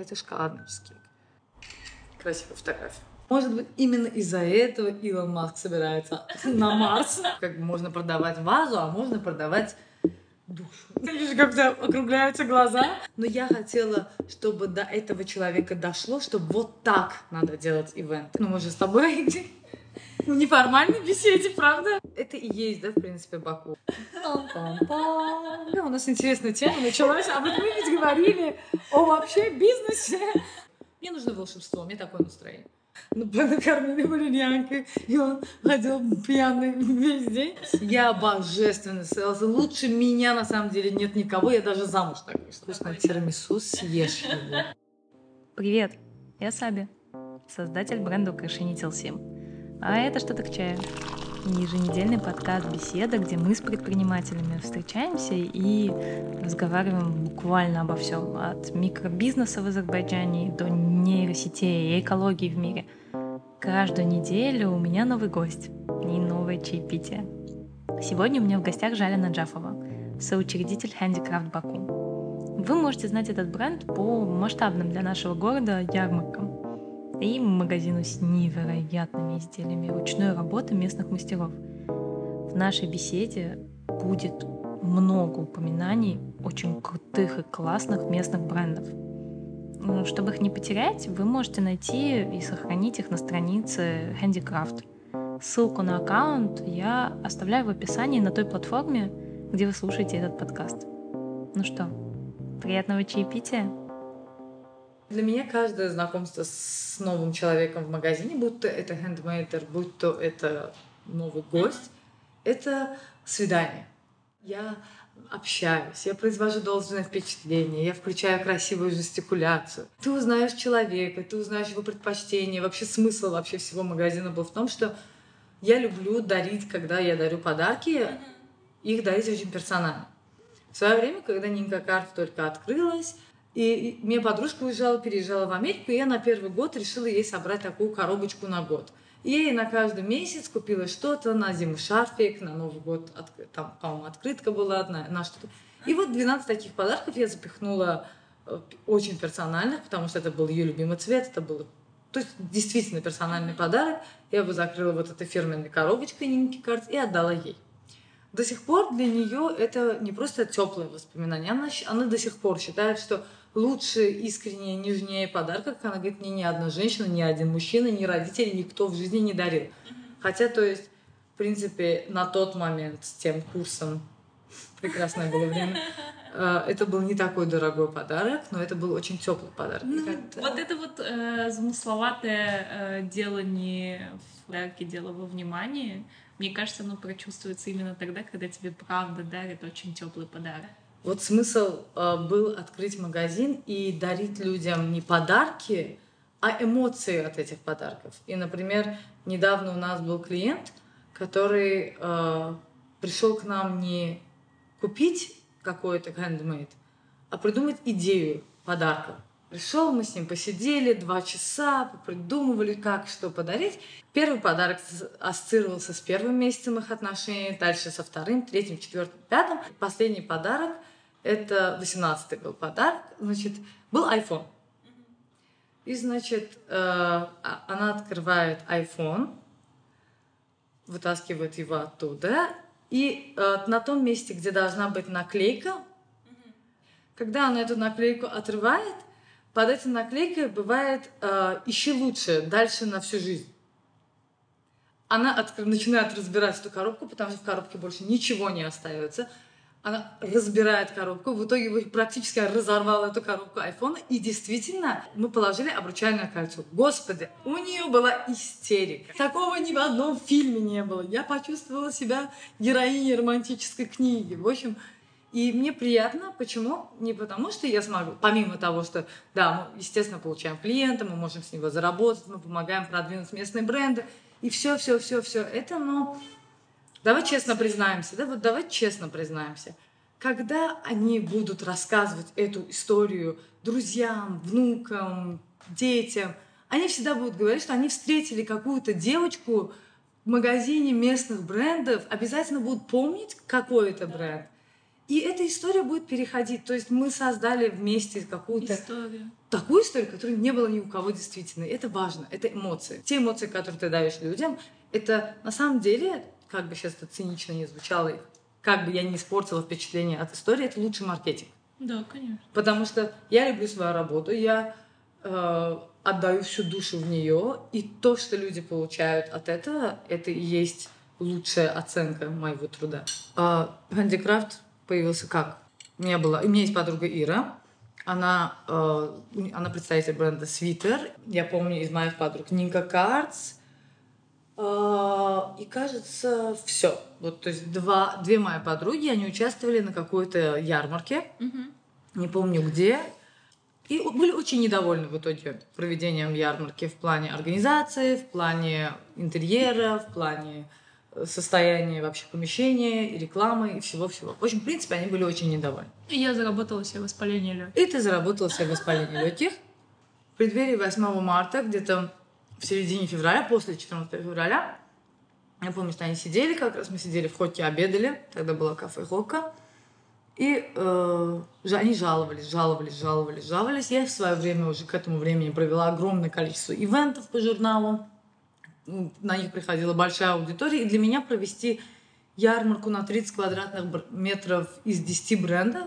Это шоколадный чизкейк. Красивая фотография. Может быть, именно из-за этого Илон Маск собирается на Марс. Как можно продавать вазу, а можно продавать душу. Я вижу, как округляются глаза. Но я хотела, чтобы до этого человека дошло, что вот так надо делать ивенты. Ну, мы же с тобой неформальной беседе, правда? Это и есть, да, в принципе, Баку. Да, у нас интересная тема началась. А вот мы ведь говорили о вообще бизнесе. Мне нужно волшебство, мне такое настроение. Ну, накормили валерьянкой, и он ходил пьяный весь день. Я божественно селся. Лучше меня, на самом деле, нет никого. Я даже замуж так вышла. Вкусный тирамису, съешь его. Привет, я Сабби, создатель бренда украшений Tilsim. А это «Что-то к чаю». Еженедельный подкаст-беседа, где мы с предпринимателями встречаемся и разговариваем буквально обо всем. От микробизнеса в Азербайджане до нейросетей и экологии в мире. Каждую неделю у меня новый гость и новое чаепитие. Сегодня у меня в гостях Жаля Наджафова, соучредитель Handicraft Baku. Вы можете знать этот бренд по масштабным для нашего города ярмаркам и магазину с невероятными изделиями ручной работы местных мастеров. В нашей беседе будет много упоминаний очень крутых и классных местных брендов. Чтобы их не потерять, вы можете найти и сохранить их на странице Handicraft. Ссылку на аккаунт я оставляю в описании на той платформе, где вы слушаете этот подкаст. Ну что, приятного чаепития! Для меня каждое знакомство с новым человеком в магазине, будь то это хендмейдер, будь то это новый гость, это свидание. Я общаюсь, я произвожу должное впечатление, я включаю красивую жестикуляцию. Ты узнаешь человека, ты узнаешь его предпочтения. Вообще смысл вообще всего магазина был в том, что я люблю дарить, когда я дарю подарки, их дарить очень персонально. В свое время, когда Нинка Карф только открылась, и мне подружка уезжала, переезжала в Америку, и я на первый год решила ей собрать такую коробочку на год. И я ей на каждый месяц купила что-то, на зиму шарфик, на Новый год, там, по-моему, открытка была одна, на что-то. И вот 12 таких подарков я запихнула очень персональных, потому что это был ее любимый цвет, это был, то есть, действительно персональный подарок. Я его закрыла вот этой фирменной коробочкой Нинки Кардс и отдала ей. До сих пор для нее это не просто теплое воспоминание, она до сих пор считает, что лучше, искреннее, нежнее подарка, как она говорит, мне ни одна женщина, ни один мужчина, ни родители, никто в жизни не дарил. Хотя, то есть, в принципе, на тот момент с тем курсом, прекрасное было время, это был не такой дорогой подарок, но это был очень теплый подарок. Ну, вот это вот замысловатое дело не в подарке, дело во внимании. Мне кажется, оно прочувствуется именно тогда, когда тебе правда дарят очень теплый подарок. Вот смысл был открыть магазин и дарить людям не подарки, а эмоции от этих подарков. И, например, недавно у нас был клиент, который пришел к нам не купить какой-то handmade, а придумать идею подарка. Пришел, мы с ним посидели 2 часа, попридумывали, как, что подарить. Первый подарок ассоциировался с первым месяцем их отношений, дальше со вторым, третьим, четвертым, пятым. Последний подарок, это 18-й был подарок, значит, был iPhone. И, значит, она открывает iPhone, вытаскивает его оттуда, и на том месте, где должна быть наклейка, когда она эту наклейку отрывает, под этой наклейкой бывает «Ищи лучше, дальше на всю жизнь». Она начинает разбирать эту коробку, потому что в коробке больше ничего не остается. Она разбирает коробку, в итоге практически разорвала эту коробку айфона, и действительно мы положили обручальное кольцо. Господи, у нее была истерика. Такого ни в одном фильме не было. Я почувствовала себя героиней романтической книги. В общем, и мне приятно. Почему? Не потому, что я смогу, помимо того, что, да, мы, естественно, получаем клиента, мы можем с него заработать, мы помогаем продвинуть местные бренды, и все это, но давай честно признаемся, да, вот давай честно признаемся. Когда они будут рассказывать эту историю друзьям, внукам, детям, они всегда будут говорить, что они встретили какую-то девочку в магазине местных брендов, обязательно будут помнить какой это бренд. И эта история будет переходить. То есть мы создали вместе какую-то такую историю, которой не было ни у кого действительно. Это важно. Это эмоции. Те эмоции, которые ты даешь людям, это на самом деле, как бы сейчас это цинично не звучало, как бы я не испортила впечатление от истории, это лучший маркетинг. Да, конечно. Потому что я люблю свою работу, я отдаю всю душу в нее, и то, что люди получают от этого, это и есть лучшая оценка моего труда. Handicraft появился как? У меня есть подруга Ира, она представитель бренда Свитер. Я помню из моих подруг Нинка Кардс. И кажется, все. Вот, то есть две мои подруги, они участвовали на какой-то ярмарке, не помню где, и были очень недовольны в итоге проведением ярмарки в плане организации, в плане интерьера, в плане состояние вообще помещения, рекламы и всего-всего. В общем, в принципе, они были очень недовольны. И я заработала себе воспаление легких. И ты заработала себе воспаление легких. В преддверии 8 марта, где-то в середине февраля, после 14 февраля, я помню, что они сидели, как раз мы сидели в Хокке, обедали, тогда было кафе Хокка, и они жаловались. Я в свое время уже к этому времени провела огромное количество ивентов по журналу, на них приходила большая аудитория, и для меня провести ярмарку на 30 квадратных метров из 10 брендов,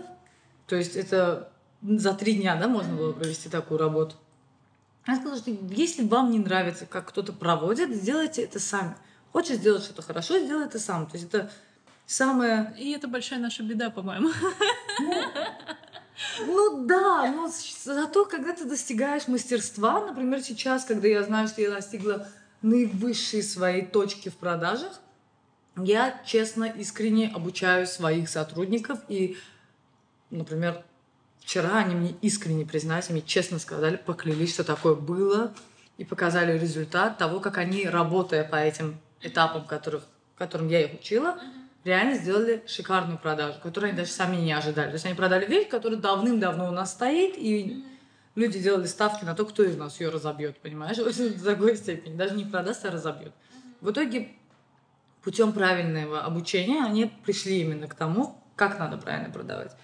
то есть это за 3 дня, да, можно было провести такую работу. Она сказала, что если вам не нравится, как кто-то проводит, сделайте это сами. Хочешь сделать что-то хорошо, сделай это сам. То есть это самое... И это большая наша беда, по-моему. Ну да, но зато когда ты достигаешь мастерства, например, сейчас, когда я знаю, что я достигла наивысшие свои точки в продажах, я честно, искренне обучаю своих сотрудников. И, например, вчера они мне искренне признались, мне честно сказали, поклялись, что такое было, и показали результат того, как они, работая по этим этапам, которым я их учила, реально сделали шикарную продажу, которую они даже сами не ожидали. То есть они продали вещь, которая давным-давно у нас стоит, и люди делали ставки на то, кто из нас ее разобьет, понимаешь? Очень до такой степени. Даже не продаст, а разобьет. В итоге, путем правильного обучения, они пришли именно к тому, как надо правильно продавать.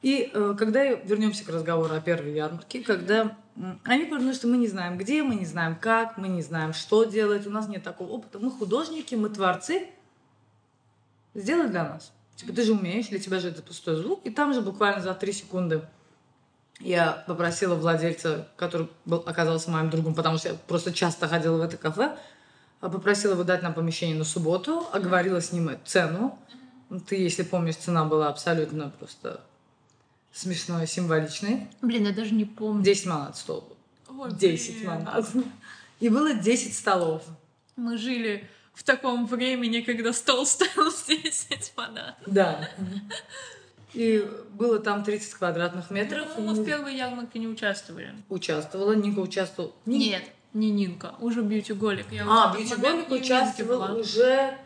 И когда вернемся к разговору о первой ярмарке, когда они поняли, что мы не знаем где, мы не знаем как, мы не знаем, что делать, у нас нет такого опыта. Мы художники, мы творцы. Сделай для нас. Типа, ты же умеешь, для тебя же это пустой звук. И там же буквально за 3 секунды я попросила владельца, который оказался моим другом, потому что я просто часто ходила в это кафе, попросила его дать нам помещение на субботу, оговорила с ним цену. Ты, если помнишь, цена была абсолютно просто смешной, символичной. Блин, я даже не помню. 10 манат стол был. 10 манат. И было 10 столов. Мы жили в таком времени, когда стол стоил 10 манат. Да. И было там 30 квадратных метров. Мы в первой ярмарке не участвовали. Участвовала. Нинка участвовала. Нет, не Нинка. Уже Beauty Holic. Beauty Holic участвовала уже...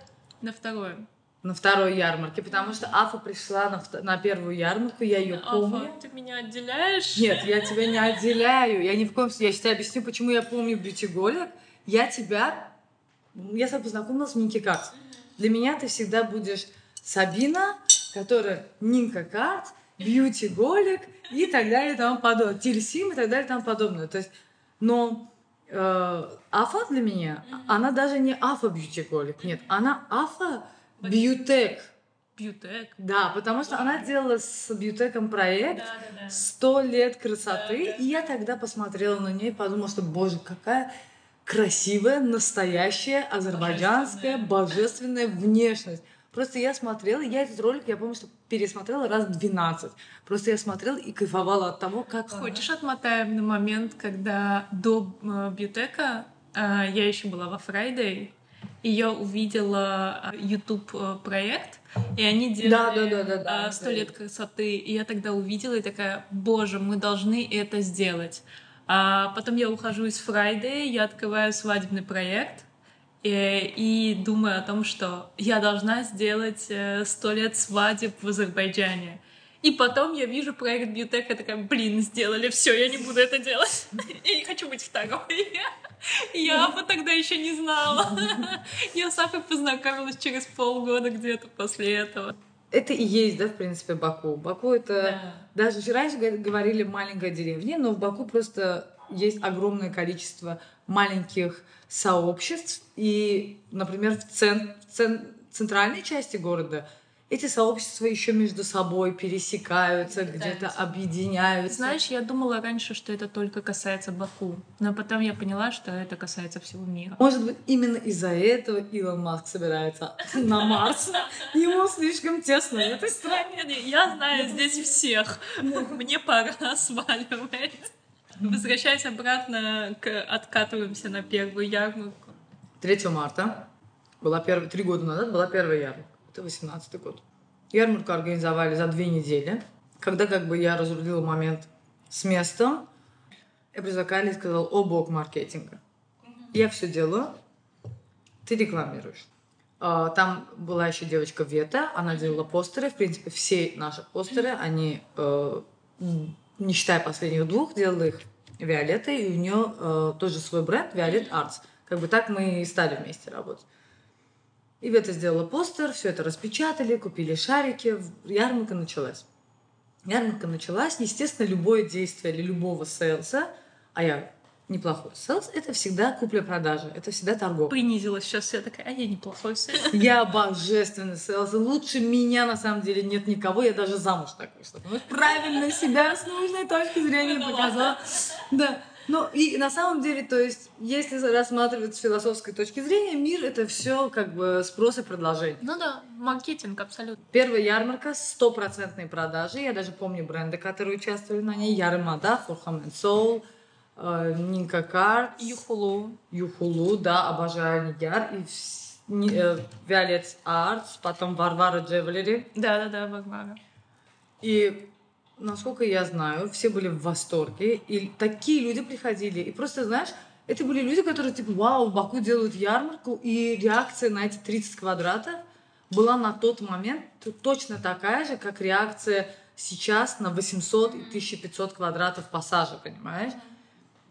На второй ярмарке. Потому что Афа пришла на первую ярмарку. Я ее помню. Афа, ты меня отделяешь? Нет, я тебя не отделяю. Я ни в коем случае... Я сейчас объясню, почему я помню Beauty Holic. Я с тобой познакомилась с Никой Картс. Для меня ты всегда будешь Сабина... которая Нинка Карф, Beauty Holic и так далее, и тому подобное. Tilsim и так далее, и тому подобное. То есть, но Афа для меня, она даже не Афа Beauty Holic, нет, она Афа Beautech. Beautech. Да, потому что она делала с Beautech проект «100 лет красоты», и я тогда посмотрела на нее и подумала, что, боже, какая красивая, настоящая азербайджанская божественная внешность. Просто я смотрела, я этот ролик, я помню, что пересмотрела раз 12. Просто я смотрела и кайфовала от того, как... Хочешь, отмотаем на момент, когда до Beautech я еще была во Фрайдей, и я увидела YouTube-проект, и они делали 100 лет красоты. И я тогда увидела и такая, боже, мы должны это сделать. А потом я ухожу из Фрайдей, я открываю свадебный проект, и думаю о том, что я должна сделать 100 лет свадеб в Азербайджане. И потом я вижу проект Beautech, я такая, блин, сделали все, я не буду это делать. Я не хочу быть второй. Я Афу тогда еще не знала. Я с Афой познакомилась через полгода где-то после этого. это и есть, да, в принципе, Баку. Баку это... Да. Даже раньше говорили маленькая деревня, но в Баку просто есть огромное количество маленьких сообществ. И, например, в центральной части города эти сообщества еще между собой пересекаются, где-то объединяются. Знаешь, я думала раньше, что это только касается Баку, но потом я поняла, что это касается всего мира. Может быть, именно из-за этого Илон Маск собирается на Марс. Ему слишком тесно в этой стране. Я знаю здесь всех. Мне пора сваливать. Возвращаясь обратно, откатываемся на первую ярмарку. 3 марта, 3 года назад, была первая ярмарка. Это 18-й год. Ярмарку организовали за 2 недели. Когда я разрулила момент с местом, я пришла к Али и сказала: о, бог маркетинга. Я все делаю, ты рекламируешь. Там была еще девочка Вета, она делала постеры. В принципе, все наши постеры, они, не считая последних 2, делала их Виолетта, и у нее тоже свой бренд Violet Arts. Так мы и стали вместе работать. И Вета сделала постер, все это распечатали, купили шарики, ярмарка началась. Ярмарка началась, естественно, любое действие или любого селса, а я неплохой селс, это всегда купля-продажа, это всегда торговля. Принизилась сейчас, я такая: а я неплохой селс. Я божественный селс, лучше меня на самом деле нет никого, я даже замуж так вышла. Правильно себя с нужной точки зрения показала. Да. Ну, и на самом деле, то есть, если рассматривать с философской точки зрения, мир — это все спрос и предложение. Ну да, маркетинг абсолютно. Первая ярмарка — 100% продажи. Я даже помню бренды, которые участвовали на ней. Ярмада, For Home and Soul, Нинка Кардс. Юхулу. Юхулу, да, обожаю YAR. И Violet Arts, потом Varvara Jeveleri. Да-да-да, Varvara. И... насколько я знаю, все были в восторге, и такие люди приходили, и просто, знаешь, это были люди, которые типа: вау, в Баку делают ярмарку, и реакция на эти 30 квадратов была на тот момент точно такая же, как реакция сейчас на 800 и 1500 квадратов пассажа, понимаешь?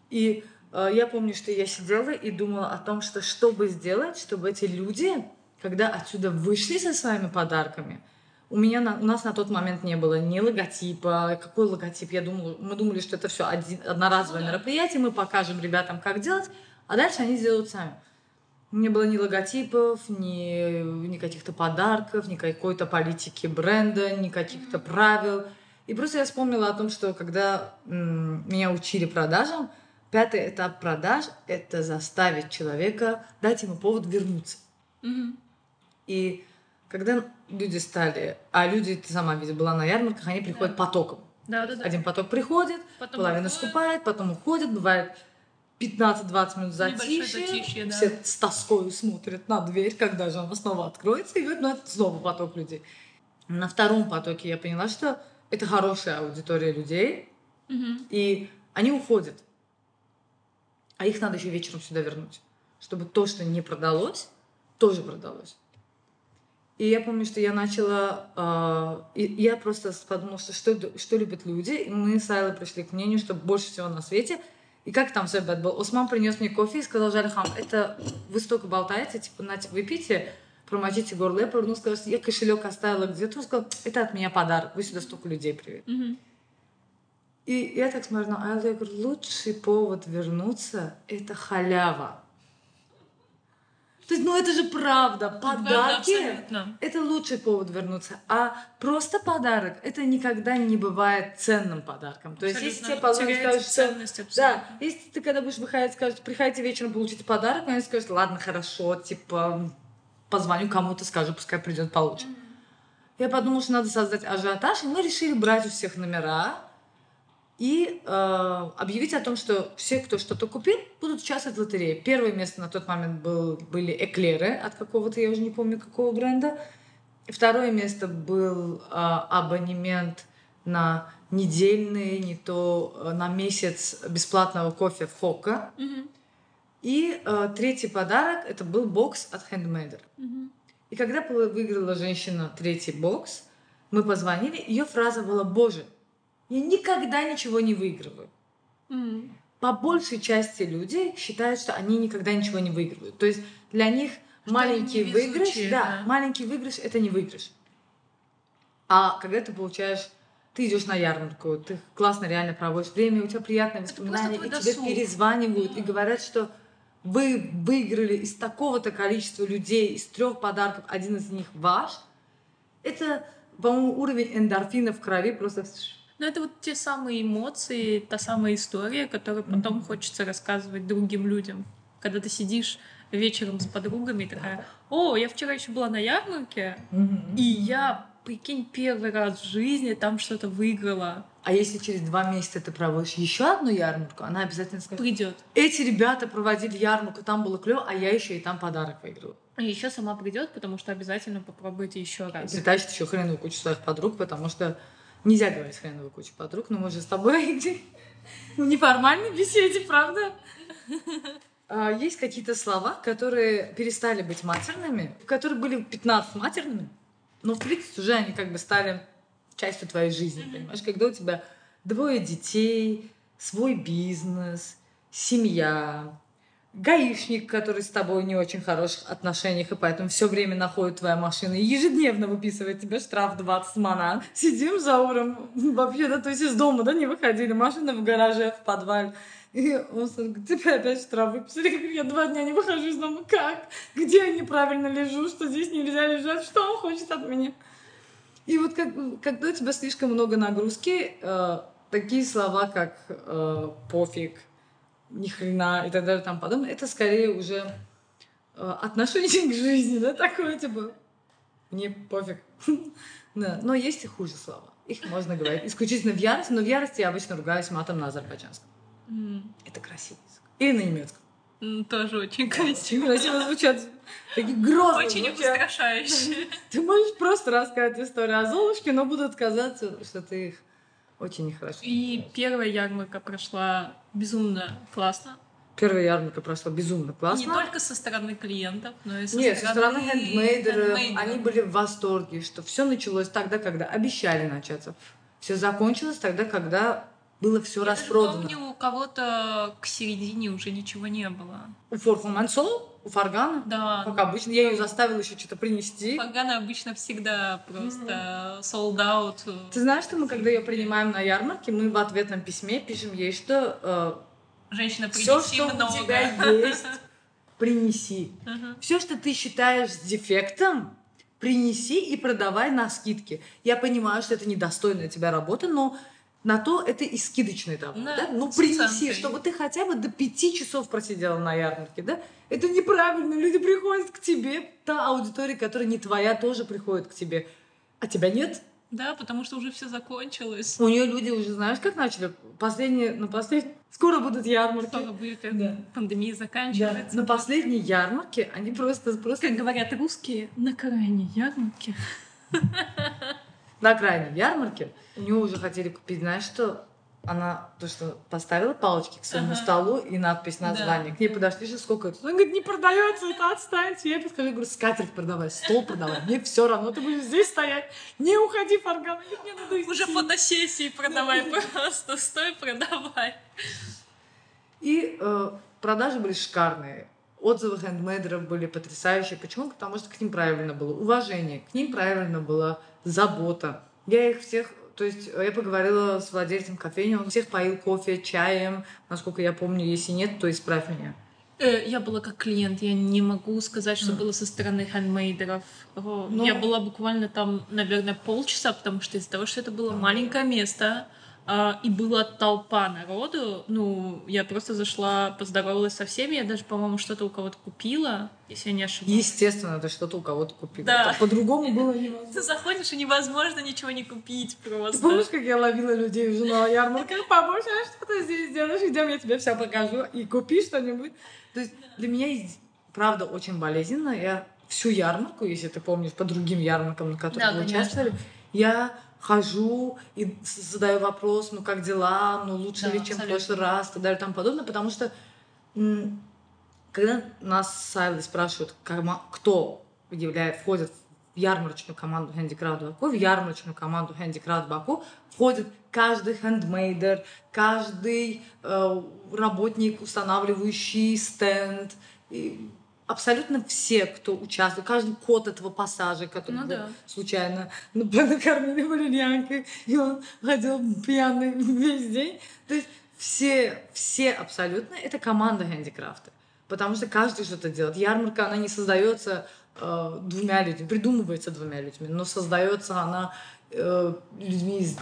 И я помню, что я сидела и думала о том, что бы сделать, чтобы эти люди, когда отсюда вышли со своими подарками... У нас на тот момент не было ни логотипа. Какой логотип? Мы думали, что это все одноразовое мероприятие, мы покажем ребятам, как делать, а дальше они сделают сами. Не было ни логотипов, ни каких-то подарков, ни какой-то политики бренда, ни каких-то правил. И просто я вспомнила о том, что когда меня учили продажам, 5-й этап продаж — это заставить человека, дать ему повод вернуться. Mm-hmm. И когда люди стали... А люди, ты сама видела, была на ярмарках, они приходят потоком. Да. Один поток приходит, потом половина скупает, потом уходит. Бывает 15-20 минут затишье. Все с тоской смотрят на дверь, когда же она снова откроется. И говорят: ну, это снова поток людей. На втором потоке я поняла, что это хорошая аудитория людей. Угу. И они уходят. А их надо еще вечером сюда вернуть. Чтобы то, что не продалось, тоже продалось. И я помню, что я начала... я просто подумала, что любят люди. И мы с Айлой пришли к мнению, что больше всего на свете. И как там все ребят было? Усман принес мне кофе и сказал: Жаля, это вы столько болтаете, выпейте, промочите горло. Я повернулась, сказала, что я кошелек оставила где-то. Он сказал: это от меня подарок, вы сюда столько людей привели. Mm-hmm. И я так смотрю на Айлу, я говорю: лучший повод вернуться — это халява. То есть, это же правда. Подарки — это лучший повод вернуться. А просто подарок — это никогда не бывает ценным подарком. То есть, если тебе позвонят, скажут, что... Да, если ты когда будешь выходить, скажут: приходите вечером, получите подарок, они скажут: ладно, хорошо, позвоню кому-то, скажу, пускай придет, получит. Я подумала, что надо создать ажиотаж, и мы решили брать у всех номера и объявить о том, что все, кто что-то купил, будут участвовать в лотерее. Первое место на тот момент были эклеры от какого-то, я уже не помню, какого бренда. Второе место был абонемент на недельный, не то на месяц бесплатного кофе в Хокка. Mm-hmm. И третий подарок — это был бокс от Handmade. Mm-hmm. И когда выиграла женщина третий бокс, мы позвонили, ее фраза была: «Боже, я никогда ничего не выигрываю». Mm. По большей части люди считают, что они никогда ничего не выигрывают. То есть для них маленький выигрыш — это не выигрыш. А когда ты получаешь, ты идешь на ярмарку, ты классно реально проводишь время, у тебя приятные воспоминания, и тебе перезванивают и говорят, что вы выиграли из такого-то количества людей, из 3 подарков, один из них ваш. Это, по-моему, уровень эндорфина в крови просто... Но это вот те самые эмоции, та самая история, которую потом хочется рассказывать другим людям. Когда ты сидишь вечером с подругами и такая: «О, я вчера еще была на ярмарке, и я, прикинь, первый раз в жизни там что-то выиграла». А если через 2 месяца ты проводишь еще одну ярмарку, она обязательно скажет: «Придет. Эти ребята проводили ярмарку, там было клево, а я еще и там подарок выиграла». И еще сама придет, потому что обязательно попробуйте еще раз. Притащит еще хреновую кучу своих подруг, потому что нельзя говорить хреновую кучу подруг, но мы же с тобой в неформальной беседе, правда? Есть какие-то слова, которые перестали быть матерными, которые были в 15 матерными, но в 30 уже они как бы стали частью твоей жизни, понимаешь? Когда у тебя 2 детей, свой бизнес, семья, гаишник, который с тобой не очень хороших отношениях, и поэтому все время находит твоя машина и ежедневно выписывает тебе штраф 20 манат. Сидим за уром, вообще-то, то есть из дома, да, не выходили, машина в гараже, в подвале. И он говорит: «Тебе опять штраф выписали, я 2 дня не выхожу из дома, как? Где я неправильно лежу, что здесь нельзя лежать, что он хочет от меня?» И вот когда у тебя слишком много нагрузки, такие слова, как «пофиг», «ни хрена» и так далее, там подобное, это скорее уже отношение к жизни, да, такое типа «мне пофиг». Да. Но есть и хуже слова. Их можно говорить исключительно в ярости, но в ярости я обычно ругаюсь матом на азербайджанском. Это красивый язык. И на немецком. Тоже очень красиво. Да, очень красиво звучат. Такие грозные. Очень устрашающие. Ты можешь просто рассказать историю о Золушке, но будут казаться, что ты их очень нехорошо. И первая ярмарка прошла безумно классно. Первая ярмарка прошла безумно классно. Не только со стороны клиентов, но и со стороны хендмейдеров. Они были в восторге, что все началось тогда, когда обещали начаться. Все закончилось тогда, когда было все распродано. Я помню, у кого-то к середине уже ничего не было. У For Home and Soul, у Фаргана, да, как обычно. Я ее заставила еще что-то принести. Фаргана обычно всегда просто sold out. Ты знаешь, что мы, когда ее принимаем на ярмарке, мы в ответном письме пишем ей, что женщина, все, что много у тебя есть, принеси. Все, что ты считаешь с дефектом, принеси и продавай на скидке. Я понимаю, что это недостойная тебя работа, но на то это и скидочный товар, да? Ну, принеси, чтобы ты хотя бы до 5 часов просидела на ярмарке, да? Это неправильно, люди приходят к тебе, та аудитория, которая не твоя, тоже приходит к тебе, а тебя нет. Да, потому что уже все закончилось. У нее люди уже, знаешь, как начали? Скоро будут ярмарки. Скоро будет, да. Пандемия заканчивается. Да. На последней ярмарке они просто... Как говорят русские, на крайней ярмарке. На крайней ярмарке у нее уже хотели купить, знаешь, что она то, что поставила палочки к своему столу и надпись название. Да. К ней подошли, что сколько это? Она говорит: «Не продается, это отстаньте». Я подхожу, говорю: «Скатерть продавай, стол продавай, мне все равно, ты будешь здесь стоять, не уходи, Фарган, мне надо идти». Уже фотосессии продавай, просто стой, продавай. И продажи были шикарные. Отзывы хендмейдеров были потрясающие. Почему? Потому что к ним правильно было уважение, к ним правильно была забота. Я их всех... То есть я поговорила с владельцем кофейни, он всех поил кофе, чаем. Насколько я помню, если нет, то исправь меня. Я была как клиент, я не могу сказать, что было со стороны хендмейдеров. Я была буквально там, наверное, полчаса, потому что из-за того, что это было маленькое место... И была толпа народу. Ну, я просто зашла, поздоровалась со всеми. Я даже, по-моему, что-то у кого-то купила, если я не ошибаюсь. Естественно, ты что-то у кого-то купила. Да. По-другому было невозможно. Ты заходишь, и невозможно ничего не купить просто. Ты помнишь, как я ловила людей уже на ярмарках? Побольше, а что ты здесь делаешь? Идем, я тебе все покажу. И купи что-нибудь. То есть для меня, правда, очень болезненно. Я всю ярмарку, если ты помнишь, по другим ярмаркам, на которых мы участвовали, я... хожу и задаю вопрос: ну как дела, ну лучше ли, чем в прошлый раз, и так далее, и тому подобное, потому что когда нас с Айлой спрашивают, кто входит в ярмарочную команду Handicraft Baku, в ярмарочную команду Handicraft Baku входит каждый хендмейдер, каждый работник, устанавливающий стенд, и абсолютно все, кто участвует, каждый кот этого пассажа, который случайно накормили валерьянкой, и он ходил пьяный весь день. То есть все абсолютно это команда Handicraft. Потому что каждый что-то делает. Ярмарка, она не создается двумя людьми, придумывается двумя людьми, но создается она людьми из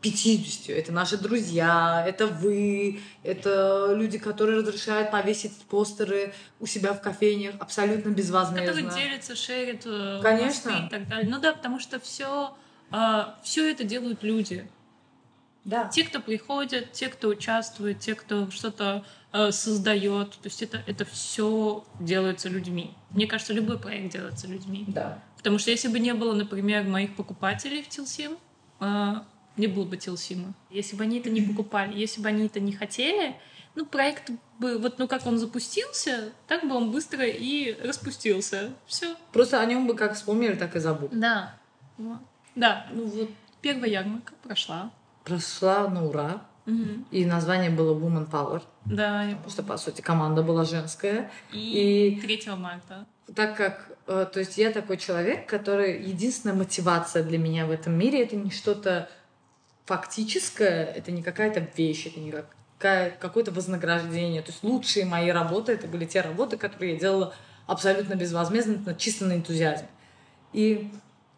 50. Это наши друзья, это вы, это люди, которые разрешают повесить постеры у себя в кофейнях абсолютно безвозмездно. Которые делятся, шерят, конечно, и так далее. Ну да, потому что все это делают люди. Да. Те, кто приходят, те, кто участвует, те, кто что-то создает. То есть это все делается людьми. Мне кажется, любой проект делается людьми. Да. Потому что если бы не было, например, моих покупателей в Tilsim, не было бы Tilsim. Если бы они это не покупали, если бы они это не хотели, проект бы, как он запустился, так бы он быстро и распустился. Все. Просто о нем бы как вспомнили, так и забыли. Да. Да. Первая ярмарка прошла на ура. Угу. И название было Woman Power. Да, я потому что, по сути, команда была женская. И 3 марта. Так как, то есть я такой человек, который единственная мотивация для меня в этом мире — это не что-то фактическое, это не какая-то вещь, это не какое-то вознаграждение. То есть лучшие мои работы — это были те работы, которые я делала абсолютно безвозмездно, чисто на энтузиазме. И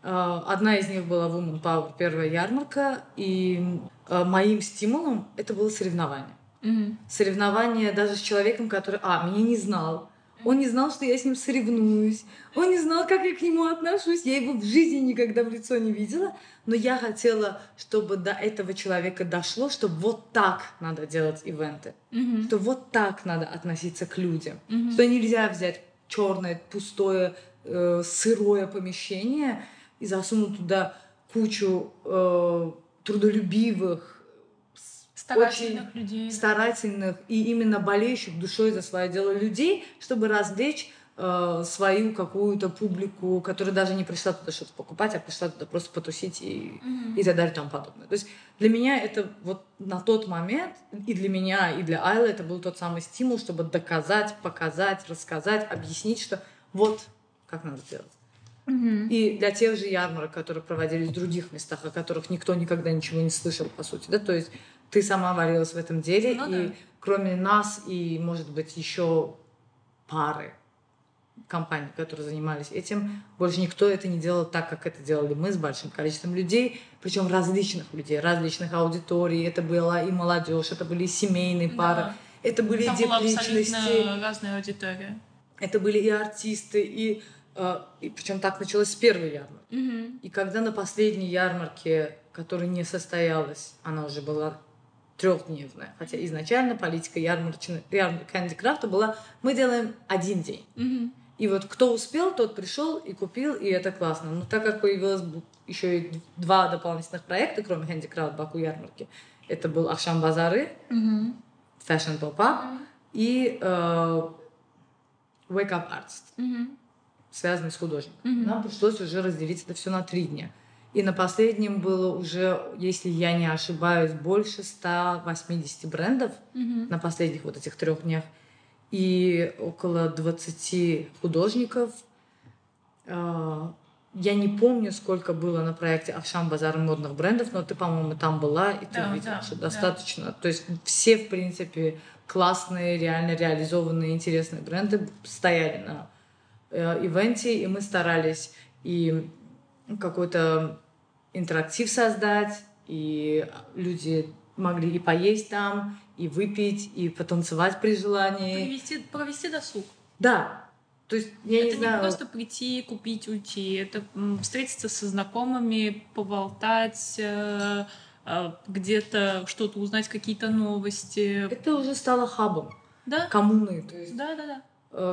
одна из них была Woman Power, первая ярмарка, и моим стимулом это было соревнование. Mm-hmm. Соревнование даже с человеком, который, меня не знал. Он не знал, что я с ним соревнуюсь. Он не знал, как я к нему отношусь. Я его в жизни никогда в лицо не видела. Но я хотела, чтобы до этого человека дошло, что вот так надо делать ивенты. Mm-hmm. Что вот так надо относиться к людям. Mm-hmm. Что нельзя взять черное, пустое, сырое помещение и засунуть туда кучу трудолюбивых, старательных людей, старательных и именно болеющих душой за свое дело людей, чтобы развлечь свою какую-то публику, которая даже не пришла туда что-то покупать, а пришла туда просто потусить и так далее и тому подобное. То есть для меня это на тот момент, и для меня, и для Айлы, это был тот самый стимул, чтобы доказать, показать, рассказать, объяснить, что вот как надо делать. Mm-hmm. И для тех же ярмарок, которые проводились в других местах, о которых никто никогда ничего не слышал, по сути. Да? То есть ты сама варилась в этом деле, кроме нас и, может быть, еще пары компаний, которые занимались этим, больше никто это не делал так, как это делали мы, с большим количеством людей, причем различных людей, различных аудиторий. Это была и молодежь, это были и семейные пары, это были и дипличности. Там была абсолютно разная аудитория. Это были и артисты, и причем так началось с первой ярмарки. Mm-hmm. И когда на последней ярмарке, которая не состоялась, она уже была трехдневная, хотя изначально политика ярмарки Handicraft была: мы делаем один день. Mm-hmm. И кто успел, тот пришел и купил, и это классно. Но так как появилось еще и 2 дополнительных проекта, кроме Handicraft Baku ярмарки, это был Ахшам Базары, mm-hmm. Fashion Pop-Up, mm-hmm. и Wake Up Arts. Mm-hmm. Связанный с художником. Mm-hmm. Нам пришлось уже разделить это все на 3 дня. И на последнем было уже, если я не ошибаюсь, больше 180 брендов mm-hmm. на последних этих 3 днях. И около 20 художников. Я не помню, сколько было на проекте Ахшам Базар модных брендов, но ты, по-моему, там была, и ты увидела, что достаточно. То есть все, в принципе, классные, реально реализованные, интересные бренды стояли на ивенте, и мы старались и какой-то интерактив создать, и люди могли и поесть там, и выпить, и потанцевать при желании. Провести досуг. Да. То есть, я не знаю... просто прийти, купить, уйти. Это встретиться со знакомыми, поболтать, где-то что-то узнать, какие-то новости. Это уже стало хабом. Да. Коммуны. То есть. Да.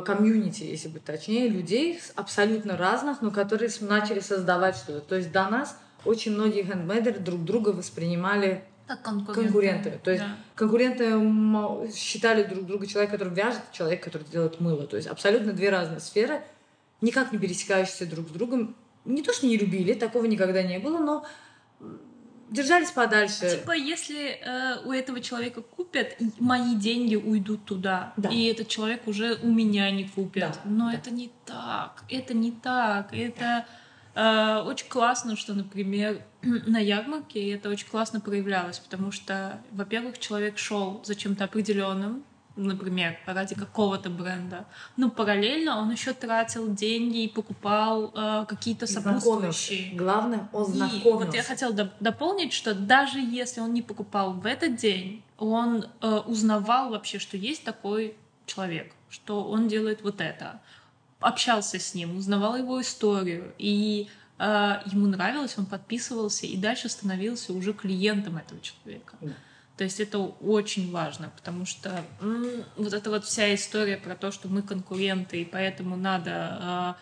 Комьюнити, если быть точнее, людей абсолютно разных, но которые начали создавать что-то. То есть до нас очень многие хендмейдеры друг друга воспринимали как конкуренты. То есть конкуренты считали друг друга человек, который вяжет, и человек, который делает мыло. То есть абсолютно 2 разные сферы, никак не пересекающиеся друг с другом. Не то, что не любили, такого никогда не было, но держались подальше. Типа, если у этого человека купят, мои деньги уйдут туда, да. И этот человек уже у меня не купят. Да. Но да. Это не так, это не так. Это очень классно, что, например, на ярмарке это очень классно проявлялось, потому что, во-первых, человек шел за чем-то определенным, например, ради какого-то бренда. Но параллельно он еще тратил деньги и покупал какие-то сопутствующие. Главное, он знакомился. И вот я хотела дополнить, что даже если он не покупал в этот день, он узнавал вообще, что есть такой человек, что он делает вот это. Общался с ним, узнавал его историю. И ему нравилось, он подписывался и дальше становился уже клиентом этого человека. То есть это очень важно, потому что вот эта вот вся история про то, что мы конкуренты, и поэтому надо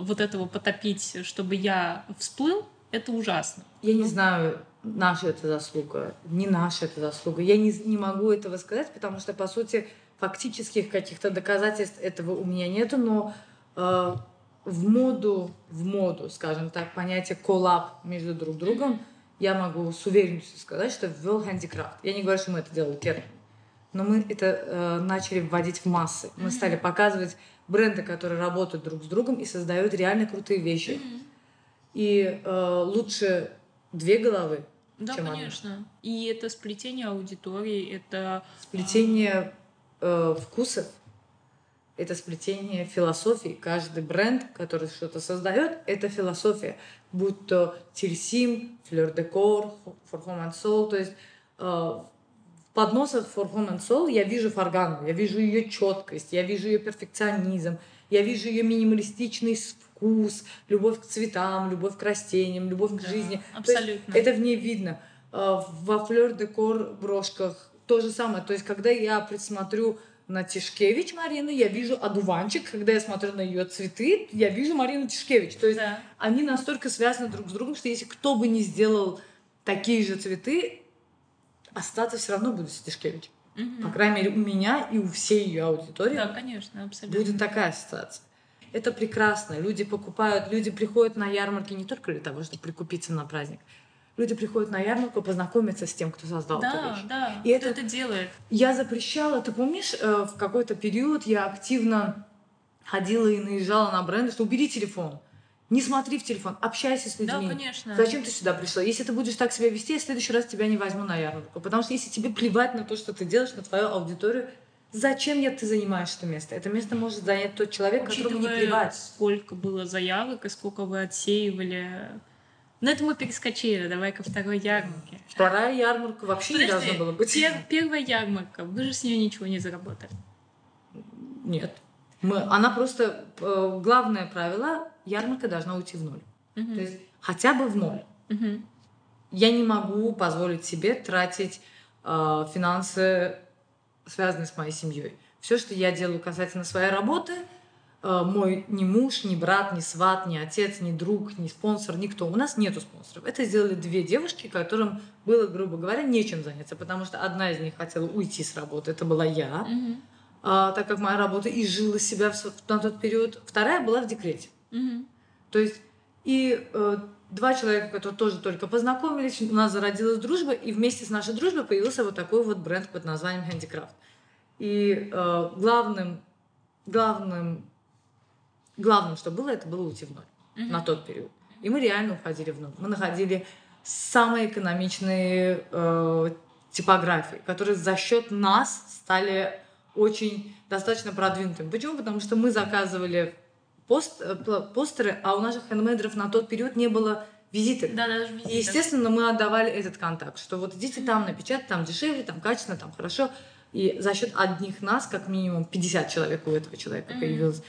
вот этого потопить, чтобы я всплыл, это ужасно. Я не знаю, наша это заслуга, не наша это заслуга. Я не могу этого сказать, потому что, по сути, фактических каких-то доказательств этого у меня нету, но в моду, скажем так, понятие коллаб между друг другом, я могу с уверенностью сказать, что ввел Handicraft. Я не говорю, что мы это делали первым, но мы это начали вводить в массы. Мы стали показывать бренды, которые работают друг с другом и создают реально крутые вещи. И лучше две головы, да, чем конечно. Одна. И это сплетение аудитории, это... Сплетение вкусов, это сплетение философий. Каждый бренд, который что-то создает, это философия. Будь то Tilsim, флёр-декор, For Home and Soul. То есть в подносах For Home and Soul я вижу Фаргану, я вижу ее четкость, я вижу ее перфекционизм, я вижу ее минималистичный вкус, любовь к цветам, любовь к растениям, любовь к жизни. Абсолютно. То есть это в ней видно. Во флёр-декор брошках то же самое. То есть когда я присмотрю на Тишкевич Марину, я вижу одуванчик. Когда я смотрю на ее цветы, я вижу Марину Тишкевич. То есть да. Они настолько связаны друг с другом, что если кто бы ни сделал такие же цветы, остаться все равно будет Тишкевич. По крайней мере, у меня и у всей ее аудитории, да, конечно, абсолютно, будет такая ассоциация. Это прекрасно. Люди покупают, люди приходят на ярмарки не только для того, чтобы прикупиться на праздник. Люди приходят на ярмарку познакомиться с тем, кто создал эту вещь. Да, и кто это делает. Я запрещала. Ты помнишь, в какой-то период я активно ходила и наезжала на бренды, что убери телефон, не смотри в телефон, общайся с людьми. Да, конечно. Зачем ты сюда пришла? Если ты будешь так себя вести, я в следующий раз тебя не возьму на ярмарку. Потому что если тебе плевать на то, что ты делаешь, на твою аудиторию, зачем ты занимаешь это место? Это место может занять тот человек, которому не плевать. Сколько было заявок и сколько вы отсеивали... Но это мы перескочили, давай ко второй ярмарке. Вторая ярмарка вообще не должна была быть. Первая ярмарка, вы же с нее ничего не заработали. Нет. Она просто... Главное правило, ярмарка должна уйти в ноль. То есть хотя бы в ноль. Я не могу позволить себе тратить финансы, связанные с моей семьей. Все, что я делаю касательно своей работы... Мой ни муж, ни брат, ни сват, ни отец, ни друг, ни спонсор, никто. У нас нету спонсоров. Это сделали две девушки, которым было, грубо говоря, нечем заняться, потому что одна из них хотела уйти с работы. Это была я, так как моя работа и жила себя на тот период. Вторая была в декрете. То есть и два человека, которые тоже только познакомились, у нас зародилась дружба, и вместе с нашей дружбой появился вот такой вот бренд под названием Handicraft. И главным, что было, это было уйти в ноль на тот период. И мы реально уходили в ноль. Мы находили самые экономичные типографии, которые за счет нас стали очень достаточно продвинутыми. Почему? Потому что мы заказывали постеры, а у наших хендмейдеров на тот период не было визиток. Да, даже визиток. И, естественно, мы отдавали этот контакт, что вот идите там напечатать, там дешевле, там качественно, там хорошо. И за счет одних нас, как минимум 50 человек у этого человека появилось.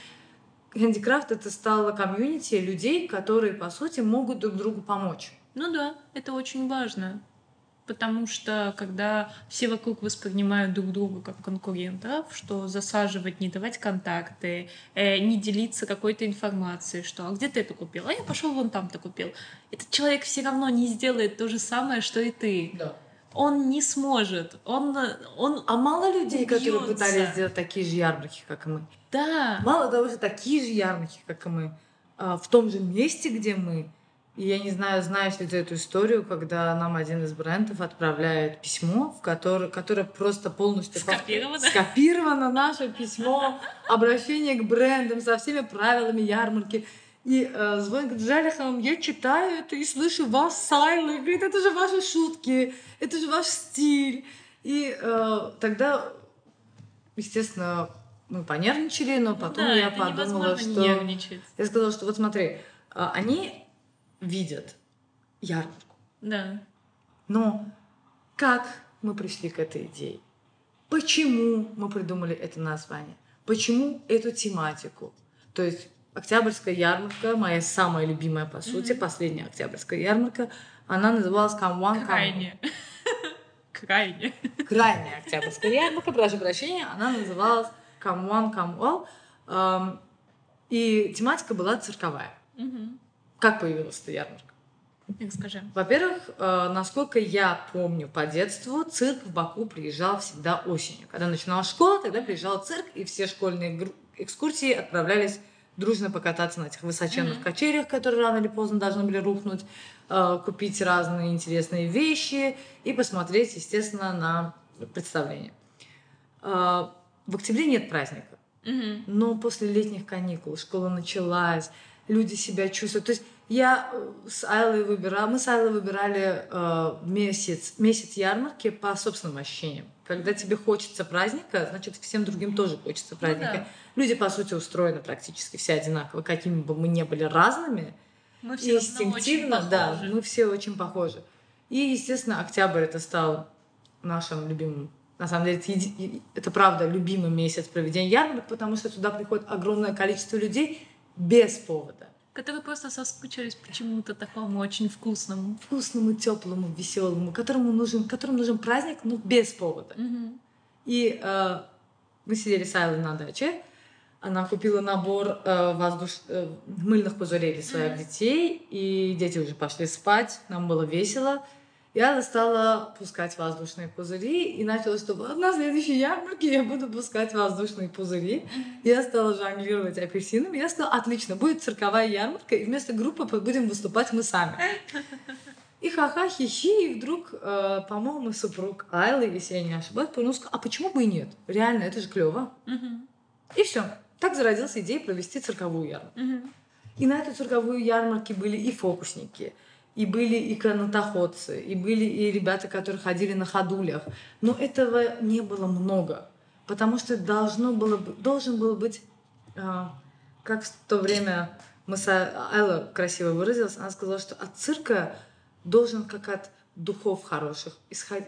Handicraft — это стало комьюнити людей, которые, по сути, могут друг другу помочь. Ну да, это очень важно. Потому что, когда все вокруг воспринимают друг друга как конкурентов, что засаживать, не давать контакты, не делиться какой-то информацией, что «а где ты это купил? А я пошел вон там-то купил». Этот человек все равно не сделает то же самое, что и ты. Да. Он не сможет. А мало людей, которые пытались сделать такие же ярмарки, как и мы. Да. Мало того, что такие же ярмарки, как и мы, в том же месте, где мы, И я не знаю, знаешь ли ты эту историю, когда нам один из брендов отправляет письмо, в которое просто полностью скопировано наше письмо, обращение к брендам со всеми правилами ярмарки. И звонит, говорит, Жаля, я читаю это и слышу вас с Айлой. Говорит, это же ваши шутки, это же ваш стиль. И тогда, естественно, мы понервничали, но потом да, я подумала, что... Нервничать. Я сказала, что вот смотри, они видят ярмарку. Да. Но как мы пришли к этой идее? Почему мы придумали это название? Почему эту тематику? То есть... Октябрьская ярмарка, моя самая любимая, по сути, последняя октябрьская ярмарка, она называлась «Камуан Крайняя». Крайняя. Крайняя октябрьская ярмарка, прошу прощения, она называлась «Камуан Камуал». И тематика была цирковая. Как появилась эта ярмарка? Скажи. Во-первых, насколько я помню по детству, цирк в Баку приезжал всегда осенью. Когда начиналась школа, тогда приезжал цирк, и все школьные экскурсии отправлялись дружно покататься на этих высоченных качелях, которые рано или поздно должны были рухнуть, купить разные интересные вещи и посмотреть, естественно, на представление. В октябре нет праздника, но после летних каникул школа началась, люди себя чувствуют. То есть я с Айлой выбирала, мы с Айлой выбирали месяц ярмарки по собственным ощущениям. Когда тебе хочется праздника, значит, всем другим тоже хочется праздника. Ну, да. Люди, по сути, устроены практически все одинаково, какими бы мы ни были разными. Мы все инстинктивно, да, мы все очень похожи. И, естественно, октябрь это стал нашим любимым, на самом деле, это правда любимый месяц проведения ярмарок, потому что туда приходит огромное количество людей без повода. Которые просто соскучились почему-то такому очень вкусному. Вкусному, теплому, веселому, которому нужен праздник, но без повода. И мы сидели с Айлой на даче. Она купила набор мыльных пузырей для своих детей. И дети уже пошли спать. Нам было весело. И Айла стала пускать воздушные пузыри. И начала, что на следующей ярмарке я буду пускать воздушные пузыри. Я стала жонглировать апельсинами. Я сказала, отлично, будет цирковая ярмарка. И вместо группы будем выступать мы сами. И ха-ха, хихи. И вдруг, по-моему, супруг Айлы, если я не ошибаюсь, сказал, а почему бы и нет? Реально, это же клево. И все. Так зародилась идея провести цирковую ярмарку. И на эту цирковую ярмарке были и фокусники, и были и канатоходцы, и были и ребята, которые ходили на ходулях. Но этого не было много, потому что должен был быть, как в то время Айла красиво выразилась, она сказала, что от цирка должен, как от духов хороших,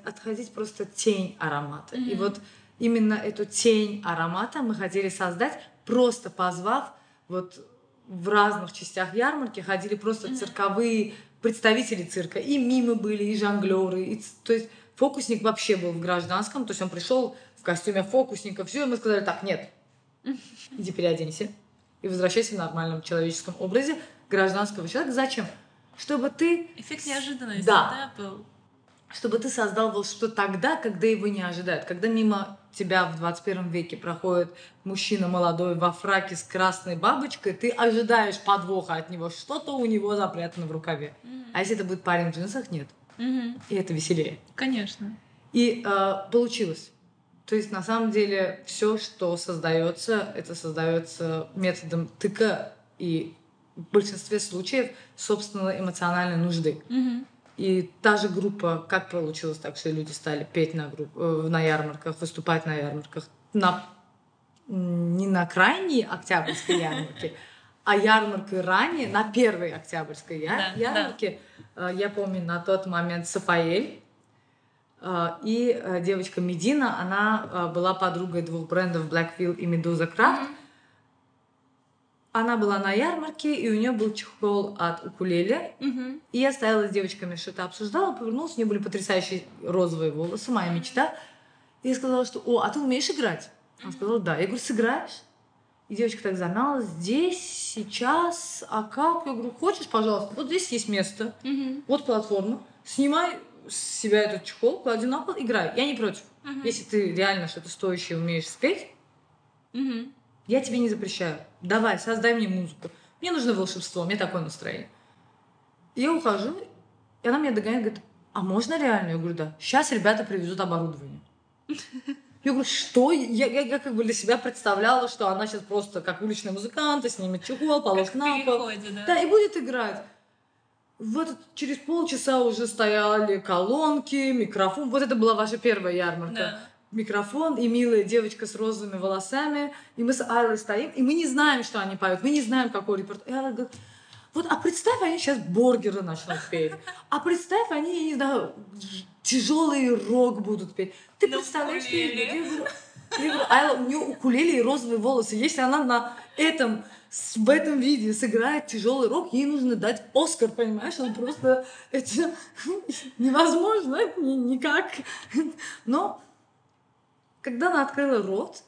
отходить просто тень аромата. И вот именно эту тень аромата мы хотели создать, просто позвав, вот в разных частях ярмарки ходили просто цирковые представители цирка, и мимы были, и жонглеры, то есть фокусник вообще был в гражданском, то есть он пришел в костюме фокусника, все, и мы сказали, так, нет, иди переоденься и возвращайся в нормальном человеческом образе гражданского человека. Зачем? Чтобы ты... Эффект неожиданности, да, был. Чтобы ты создал волшебство тогда, когда его не ожидают, когда мимо тебя в 21 веке проходит мужчина молодой во фраке с красной бабочкой, ты ожидаешь подвоха от него, что-то у него запрятано в рукаве. А если это будет парень в джинсах, нет. И это веселее. Конечно. И получилось. То есть на самом деле все, что создается, это создается методом тыка и в большинстве случаев собственной эмоциональной нужды. И та же группа, как получилось так, что люди стали петь на ярмарках, выступать на ярмарках, не на крайней октябрьской ярмарке, а ярмаркой ранее, на первой октябрьской ярмарке. Я помню на тот момент Сафаэль и девочка Медина, она была подругой двух брендов Blackville и Medusa Craft. Она была на ярмарке, и у нее был чехол от укулеле. И я стояла с девочками, что-то обсуждала, повернулась, у нее были потрясающие розовые волосы, моя мечта. И я сказала, что, а ты умеешь играть? Она сказала, да. Я говорю, сыграешь? И девочка так замялась, здесь, сейчас, а как? Я говорю, хочешь, пожалуйста? Вот здесь есть место, вот платформа, снимай с себя этот чехол, клади на пол, играй. Я не против. Если ты реально что-то стоящее умеешь спеть, я тебе не запрещаю. Давай, создай мне музыку. Мне нужно волшебство, мне такое настроение. Я ухожу, и она меня догоняет, говорит, а можно реально? Я говорю, да. Сейчас ребята привезут оборудование. Я говорю, что? Я как бы для себя представляла, что она сейчас просто как уличная музыканта снимет чехол, положит на пол. Да, и будет играть. Через полчаса уже стояли колонки, микрофон. Вот это была ваша первая ярмарка. Да. Микрофон и милая девочка с розовыми волосами. И мы с Айлой стоим, и мы не знаем, что они поют. Мы не знаем, какой репертуар. И она говорит, вот, а представь, они сейчас бургеры начнут петь. А представь, они, я не знаю, тяжелый рок будут петь. Ты представляешь, что я говорю, Айла, у нее укулеле и розовые волосы. Если она в этом виде сыграет тяжелый рок, ей нужно дать Оскар, понимаешь? Она просто... Это невозможно, это никак. Но когда она открыла рот,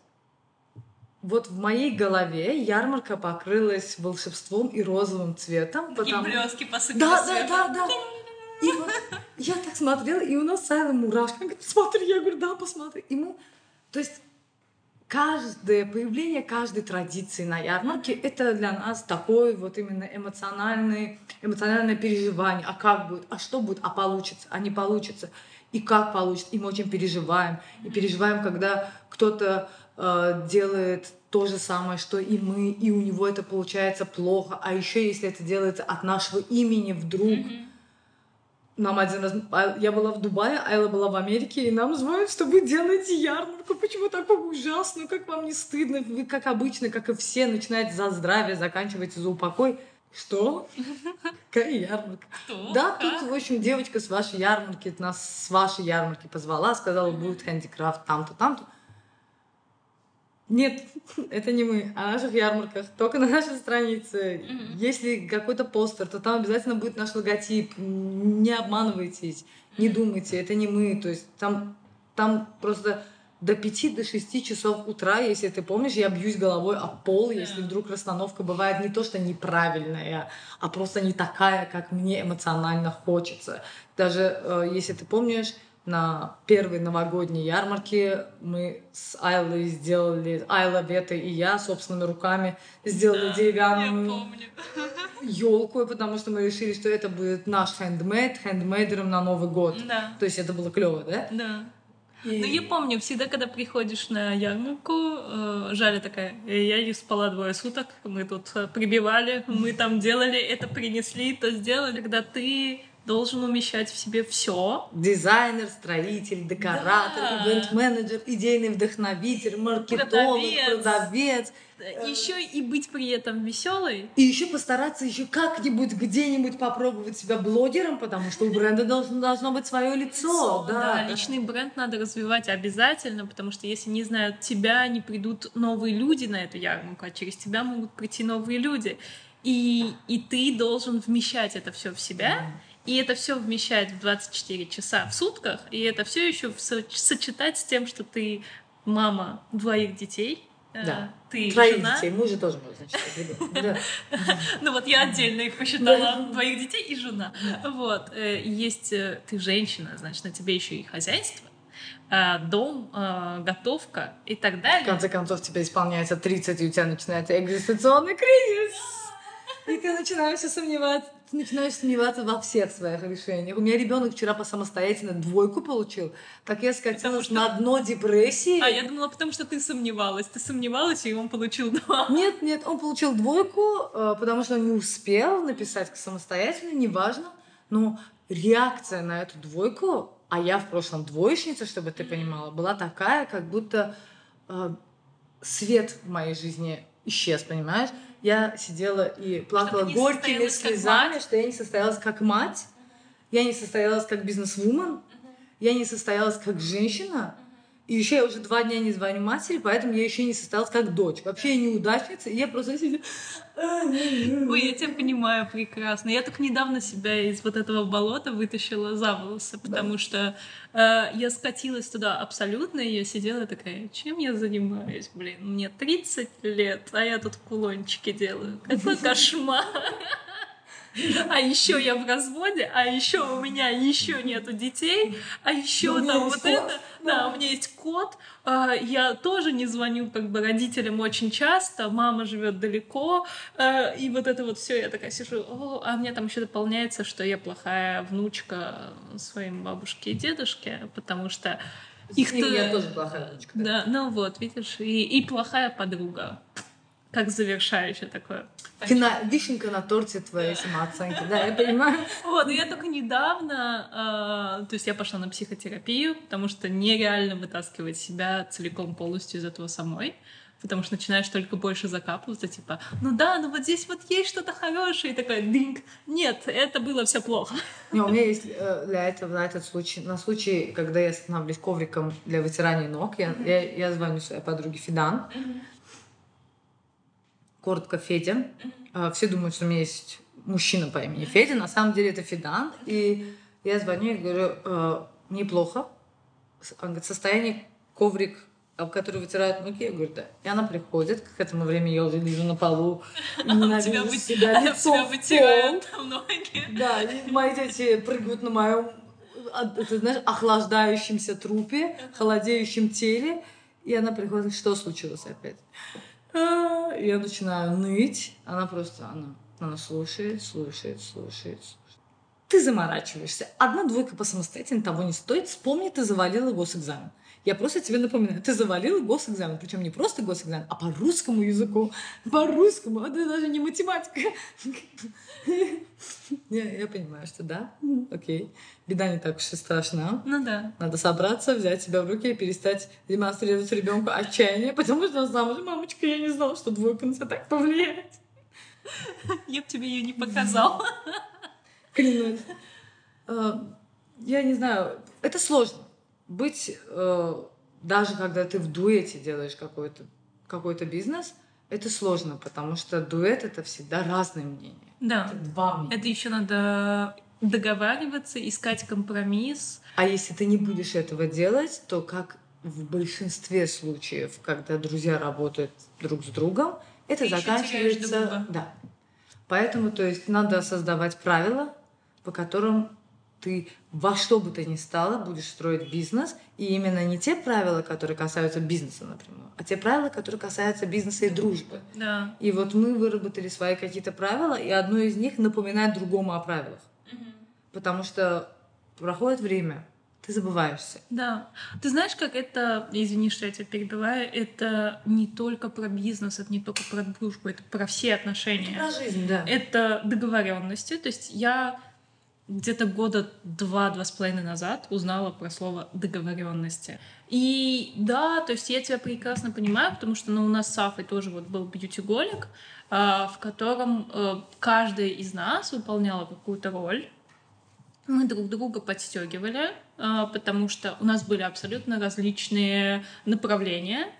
вот в моей голове ярмарка покрылась волшебством и розовым цветом. Такие блёстки посыпались. Да. И вот я так смотрела, и у нас с Айлой мурашки. Она говорит, посмотри. Я говорю, да, посмотри. И мы... То есть каждое появление каждой традиции на ярмарке — это для нас такое вот именно эмоциональное переживание. А как будет? А что будет? А получится? А не получится? И как получится? И мы очень переживаем. И переживаем, когда кто-то делает то же самое, что и мы, и у него это получается плохо. А еще если это делается от нашего имени вдруг. Mm-hmm. Нам один раз... Я была в Дубае, Айла была в Америке, и нам звонят, что вы делаете ярмарку. Почему такую ужасную? Как вам не стыдно? Вы, как обычно, как и все, начинаете за здравие, заканчиваете за упокой. Что? Какая ярмарка? Да, тут, в общем, девочка с вашей ярмарки нас с вашей ярмарки позвала, сказала, будет Handicraft там-то, там-то. Нет, это не мы. О наших ярмарках. Только на нашей странице. Mm-hmm. Если какой-то постер, то там обязательно будет наш логотип. Не обманывайтесь, не думайте, это не мы. То есть там просто до 5-6 часов утра, если ты помнишь, я бьюсь головой о пол, если вдруг расстановка бывает не то, что неправильная, а просто не такая, как мне эмоционально хочется. Даже если ты помнишь, на первой новогодней ярмарке мы с Айлой сделали, Айла, Вета и я собственными руками сделали деревянную елку, потому что мы решили, что это будет наш хендмейдером на Новый год. Да. То есть это было клево, да? Да. Ну, я помню, всегда, когда приходишь на ярмарку, Жаля такая, я не спала 2 суток, мы тут прибивали, мы там делали, это принесли, то сделали, когда ты должен умещать в себе все. Дизайнер, строитель, декоратор, ивент-менеджер, идейный вдохновитель, маркетолог, продавец. Еще и быть при этом веселой. И еще постараться еще как-нибудь где-нибудь попробовать себя блогером, потому что у бренда должно быть свое лицо. Да, личный бренд надо развивать обязательно, потому что если не знают тебя, не придут новые люди на эту ярмарку, а через тебя могут прийти новые люди. И ты должен вмещать это все в себя. И это все вмещать в 24 часа в сутках, и это все еще сочетать с тем, что ты мама 2 детей, да. Ты 2 жена. 2 детей, мужа тоже можно сочетать. Ну вот я отдельно их посчитала, 2 детей и жена. Вот, есть ты женщина, значит, на тебе еще и хозяйство, дом, готовка и так далее. В конце концов, тебе исполняется 30, и у тебя начинается экзистенционный кризис. И ты начинаешь сомневаться во всех своих решениях. У меня ребенок вчера самостоятельно 2 получил, как я скатилась на дно депрессии. А я думала, потому что ты сомневалась. Ты сомневалась, и он получил 2. Нет, он получил 2, потому что он не успел написать самостоятельно, неважно. Но реакция на эту 2, а я в прошлом 2-шница, чтобы ты понимала, была такая, как будто свет в моей жизни исчез, понимаешь? Я сидела и плакала горькими слезами, что я не состоялась как мать, я не состоялась как бизнесвумен, я не состоялась как женщина, и еще я уже 2 дня не звоню матери, поэтому я еще не состоялась как дочь. Вообще я неудачница, и я просто сидела... Ой, я тебя понимаю прекрасно. Я только недавно себя из вот этого болота вытащила за волосы, потому что я скатилась туда абсолютно, и я сидела такая, чем я занимаюсь, блин, мне 30 лет, а я тут кулончики делаю. Какой кошмар! а еще я в разводе, а еще у меня еще нету детей, а еще там вот это, да, у меня есть кот, я тоже не звоню как бы родителям очень часто, мама живет далеко, и вот это вот все, я такая сижу, а мне там еще дополняется, что я плохая внучка своим бабушке и дедушке, потому что их я тоже плохая внучка. Да, ну вот, видишь, и плохая подруга. Как завершающее такое. Вишенка на торте твоей самооценки, да, я понимаю. Вот, я только недавно, то есть я пошла на психотерапию, потому что нереально вытаскивать себя целиком полностью из этого самой, потому что начинаешь только больше закапываться, типа, ну да, ну вот здесь вот есть что-то хорошее, и такая, динг, нет, это было все плохо. Не, у меня есть для этого, на этот случай, на случай, когда я становлюсь ковриком для вытирания ног, я звоню своей подруге Фидан, коротко Федя. Все думают, что у меня есть мужчина по имени Федя. На самом деле это Фидан. И я звоню и говорю, мне плохо. Он говорит, состояние коврик, об который вытирают ноги. Я говорю, да. И она приходит. К этому времени я уже лежу на полу. Ненавижу себя лицом в пол. Ноги. Да, и мои дети прыгают на моем, ты знаешь, охлаждающемся трупе, холодеющем теле. И она приходит, что случилось опять? Я начинаю ныть. Она просто, она слушает. Ты заморачиваешься. 1-2 по самостоятельно того не стоит. Вспомни, ты завалила госэкзамен. Я просто тебе напоминаю, ты завалила госэкзамен. Причем не просто госэкзамен, а по русскому языку. По русскому. Это даже не математика. Я понимаю, что да. Окей. Беда не так уж и страшна. Ну да. Надо собраться, взять себя в руки и перестать демонстрировать ребенку отчаяние, потому что сама же мамочка, я не знала, что 2 на тебя так повлияет. Я бы тебе ее не показала. Клянусь. Я не знаю. Это сложно. Быть, даже когда ты в дуэте делаешь какой-то бизнес, это сложно, потому что дуэт — это всегда разные мнения. Да. Это 2 мнения. Это еще надо договариваться, искать компромисс. А если ты не будешь этого делать, то как в большинстве случаев, когда друзья работают друг с другом, это ты заканчивается. Да. Поэтому, то есть, надо создавать правила, по которым ты во что бы ты ни стала будешь строить бизнес, и именно не те правила, которые касаются бизнеса напрямую, а те правила, которые касаются бизнеса и дружбы. Да. И вот мы выработали свои какие-то правила, и одно из них напоминает другому о правилах. Угу. Потому что проходит время, ты забываешься. Да. Ты знаешь, как это, извини, что я тебя перебиваю, это не только про бизнес, это не только про дружбу, это про все отношения. Это про жизнь, да. Это договоренности. То есть я где-то 2.5 назад узнала про слово договоренности. И да, то есть я тебя прекрасно понимаю, потому что у нас с Афой тоже вот был Beauty Holic, в котором каждая из нас выполняла какую-то роль. Мы друг друга подстегивали, потому что у нас были абсолютно различные направления,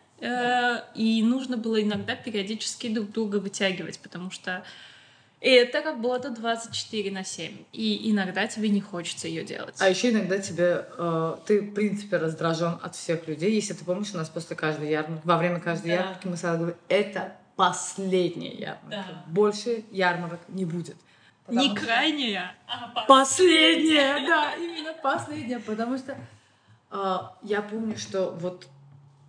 и нужно было иногда периодически друг друга вытягивать, потому что это работа 24/7, и иногда тебе не хочется ее делать. А еще иногда ты, в принципе, раздражен от всех людей. Если ты помнишь, у нас после каждой ярмарки, во время каждой ярмарки мы сразу говорим, это последняя ярмарка. Да. Больше ярмарок не будет. Не крайняя, а последняя. Да, именно последняя, потому что я помню, что вот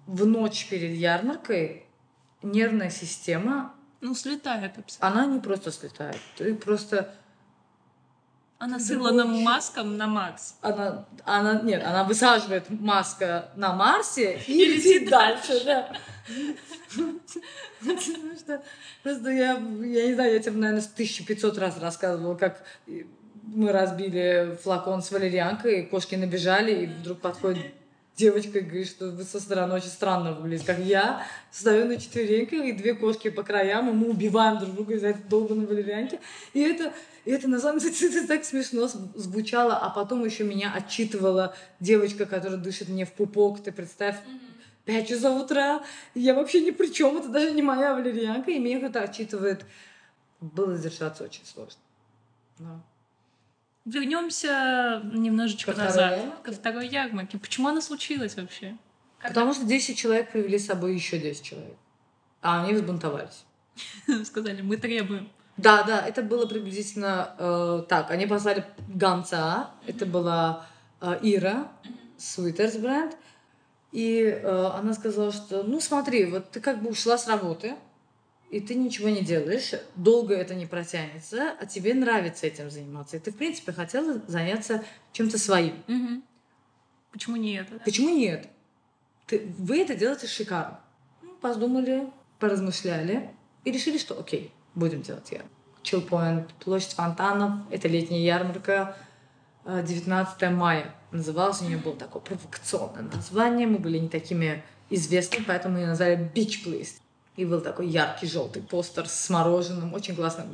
в ночь перед ярмаркой нервная система слетает абсолютно. Она не просто слетает. Ты просто... Она с Илоном Маском на Марс. Она высаживает Маска на Марсе и летит дальше. Да. Просто я не знаю, я тебе, наверное, 1500 раз рассказывала, как мы разбили флакон с валерьянкой, кошки набежали, и вдруг подходит девочка и говорит, что вы со стороны очень странно выглядите, как я. Стою на четвереньках, и 2 кошки по краям, и мы убиваем друг друга из-за этой долбанной валерьянки. И это на самом деле это так смешно звучало. А потом еще меня отчитывала девочка, которая дышит мне в пупок. Ты представь, 5 часов утра, я вообще ни при чем, это даже не моя валерьянка. И меня кто-то отчитывает. Было держаться очень сложно. Да. Вернемся немножечко назад, ко второй ярмарке. Почему она случилась вообще? Потому что 10 человек привели с собой еще 10 человек. А они взбунтовались. Сказали, мы требуем. Да, да, это было приблизительно так. Они послали гонца. Это была Ира, Свитер бренд. И она сказала, что, ну смотри, вот ты как бы ушла с работы, и ты ничего не делаешь, долго это не протянется, а тебе нравится этим заниматься. И ты, в принципе, хотела заняться чем-то своим. Угу. Почему не это? Да? Почему нет? Вы это делаете шикарно. Ну, подумали, поразмышляли и решили, что окей, будем делать ярмарку. Чилпоинт, площадь фонтанов, это летняя ярмарка, 19 мая. Называлась, у нее было такое провокационное название, мы были не такими известными, поэтому ее назвали Beach Place. И был такой яркий желтый постер с мороженым, очень классный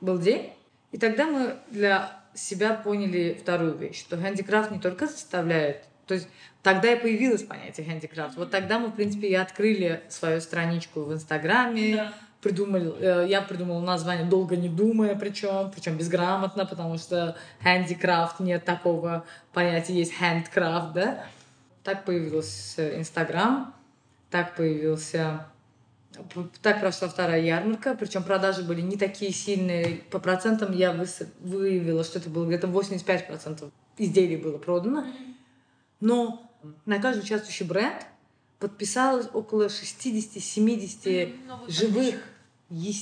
был день. И тогда мы для себя поняли вторую вещь, что хендикрафт не только составляет, то есть тогда и появилось понятие хендикрафт. Вот тогда мы, в принципе, и открыли свою страничку в Инстаграме, да. Я придумала название, долго не думая, причем безграмотно, потому что handicraft, нет такого понятия, есть handcraft, да? Так появился Инстаграм, так прошла вторая ярмарка, причем продажи были не такие сильные. По процентам я выявила, что это было где-то 85% изделий было продано. Но на каждый участвующий бренд подписалось около 60-70 живых,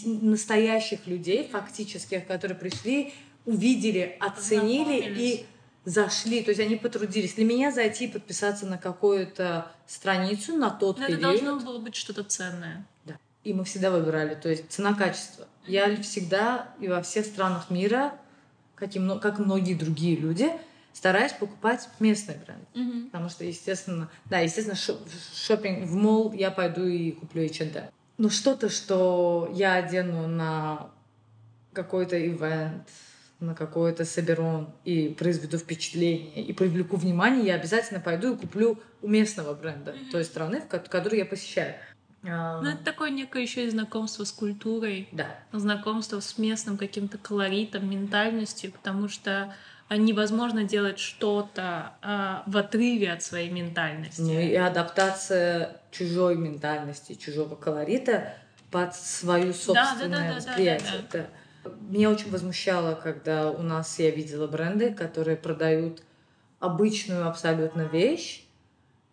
настоящих людей, фактических, которые пришли, увидели, оценили и зашли. То есть они потрудились. Для меня зайти и подписаться на какую-то страницу на тот период... Это должно было быть что-то ценное. Да. И мы всегда выбирали. То есть цена-качество. Я всегда и во всех странах мира, как и многие другие люди, стараюсь покупать местный бренд. Mm-hmm. Потому что, естественно, шоппинг в молл я пойду и куплю H&M. Но что-то, что я одену на какой-то ивент, на какой-то соберон и произведу впечатление, и привлеку внимание, я обязательно пойду и куплю у местного бренда, mm-hmm. той страны, которую я посещаю. Ну, это такое некое еще и знакомство с культурой, да. Знакомство с местным каким-то колоритом, ментальностью, потому что невозможно делать что-то в отрыве от своей ментальности. Ну и адаптация чужой ментальности, чужого колорита под свою собственное восприятие. Да. Меня очень возмущало, когда у нас я видела бренды, которые продают обычную абсолютно вещь,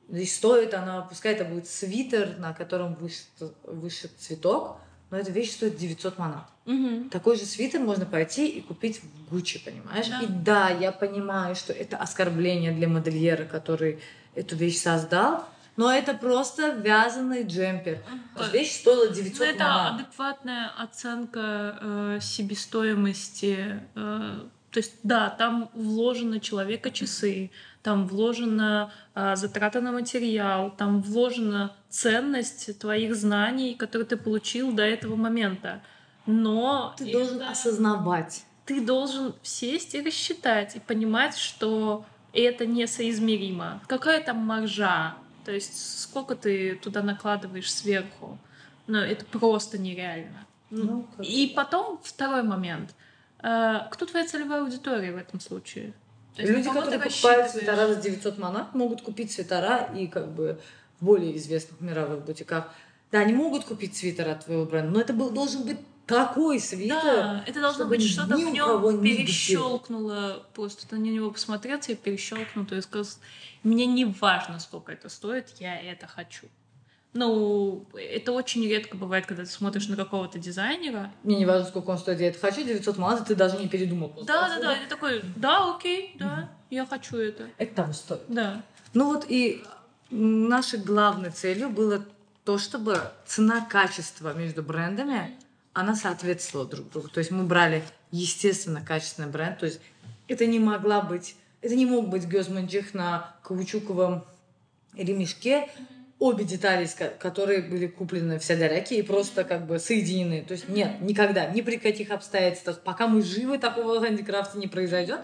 и стоит она, пускай это будет свитер, на котором вышит цветок, но эта вещь стоит 900 манат. Угу. Такой же свитер можно пойти и купить в Гуччи, понимаешь? Да. И да, я понимаю, что это оскорбление для модельера, который эту вещь создал, но это просто вязаный джемпер. Угу. Вещь стоила 900 манат. Это адекватная оценка себестоимости. То есть, да, там вложено человека часы, там вложена затрата на материал, там вложена ценность твоих знаний, которые ты получил до этого момента. Но ты должен осознавать. Ты должен сесть и рассчитать, и понимать, что это несоизмеримо. Какая там маржа? То есть сколько ты туда накладываешь сверху? Ну, это просто нереально. Ну, и потом второй момент. Кто твоя целевая аудитория в этом случае? Есть, люди, которые покупают свитера за 900 манат, могут купить свитера и как бы в более известных мировых бутиках. Да, они могут купить свитер от твоего бренда, но это должен быть такой свитер, да, это должно быть что-то в нем перещелкнуло. Просто ты на него посмотреться и перещелкнул. И сказал, мне не важно, сколько это стоит, я это хочу. Ну, это очень редко бывает, когда ты смотришь на какого-то дизайнера. Мне не важно, сколько он стоит, я это хочу, 900 манат, ты даже не передумал. Да-да-да, это такой, да, окей, да, я хочу это. Это того стоит. Да. Ну вот и нашей главной целью было то, чтобы цена-качество между брендами, она соответствовала друг другу. То есть мы брали, естественно, качественный бренд. То есть это не мог быть гёзманджих на каучуковом ремешке, обе детали, которые были куплены в Садараке и просто как бы соединены. То есть нет, никогда, ни при каких обстоятельствах, пока мы живы, такого хендикрафта не произойдет.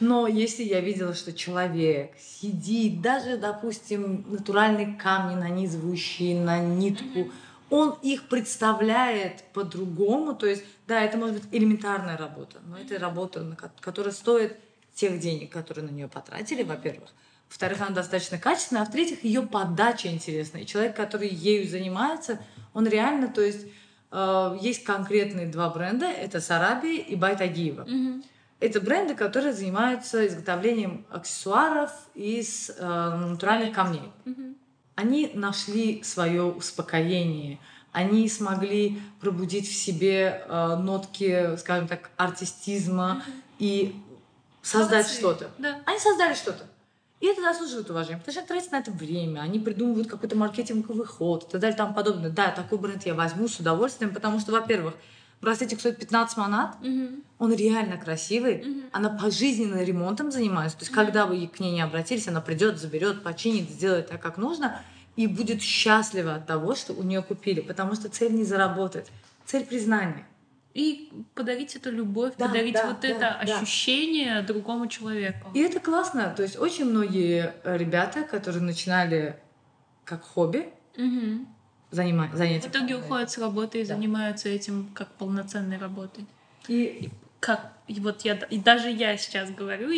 Но если я видела, что человек сидит, даже, допустим, натуральные камни, нанизывающие на нитку, он их представляет по-другому. То есть, да, это может быть элементарная работа, но это работа, которая стоит тех денег, которые на нее потратили, во-первых. Во-вторых, она достаточно качественная, а в-третьих, ее подача интересная. И человек, который ею занимается, он реально, то есть есть конкретные два бренда. Это Сараби и Байтагиева. Угу. Это бренды, которые занимаются изготовлением аксессуаров из натуральных камней. Угу. Они нашли свое успокоение. Они смогли пробудить в себе нотки, скажем так, артистизма и создать что-то. Да. Они создали что-то. И это заслуживает уважения, потому что они тратят на это время, они придумывают какой-то маркетинговый ход и так далее, тому подобное. Да, такой бренд я возьму с удовольствием, потому что, во-первых, браслетик стоит 15 манат, он реально красивый, она пожизненно ремонтом занимается, то есть когда вы к ней не обратились, она придет, заберет, починит, сделает так, как нужно, и будет счастлива от того, что у нее купили, потому что цель не заработать, цель признания. И подавить эту любовь, да, подавить ощущение другому человеку. И это классно. То есть очень многие ребята, которые начинали как хобби, занимаются. В итоге уходят с работы и занимаются этим как полноценной работой. И как вот я и даже я сейчас говорю,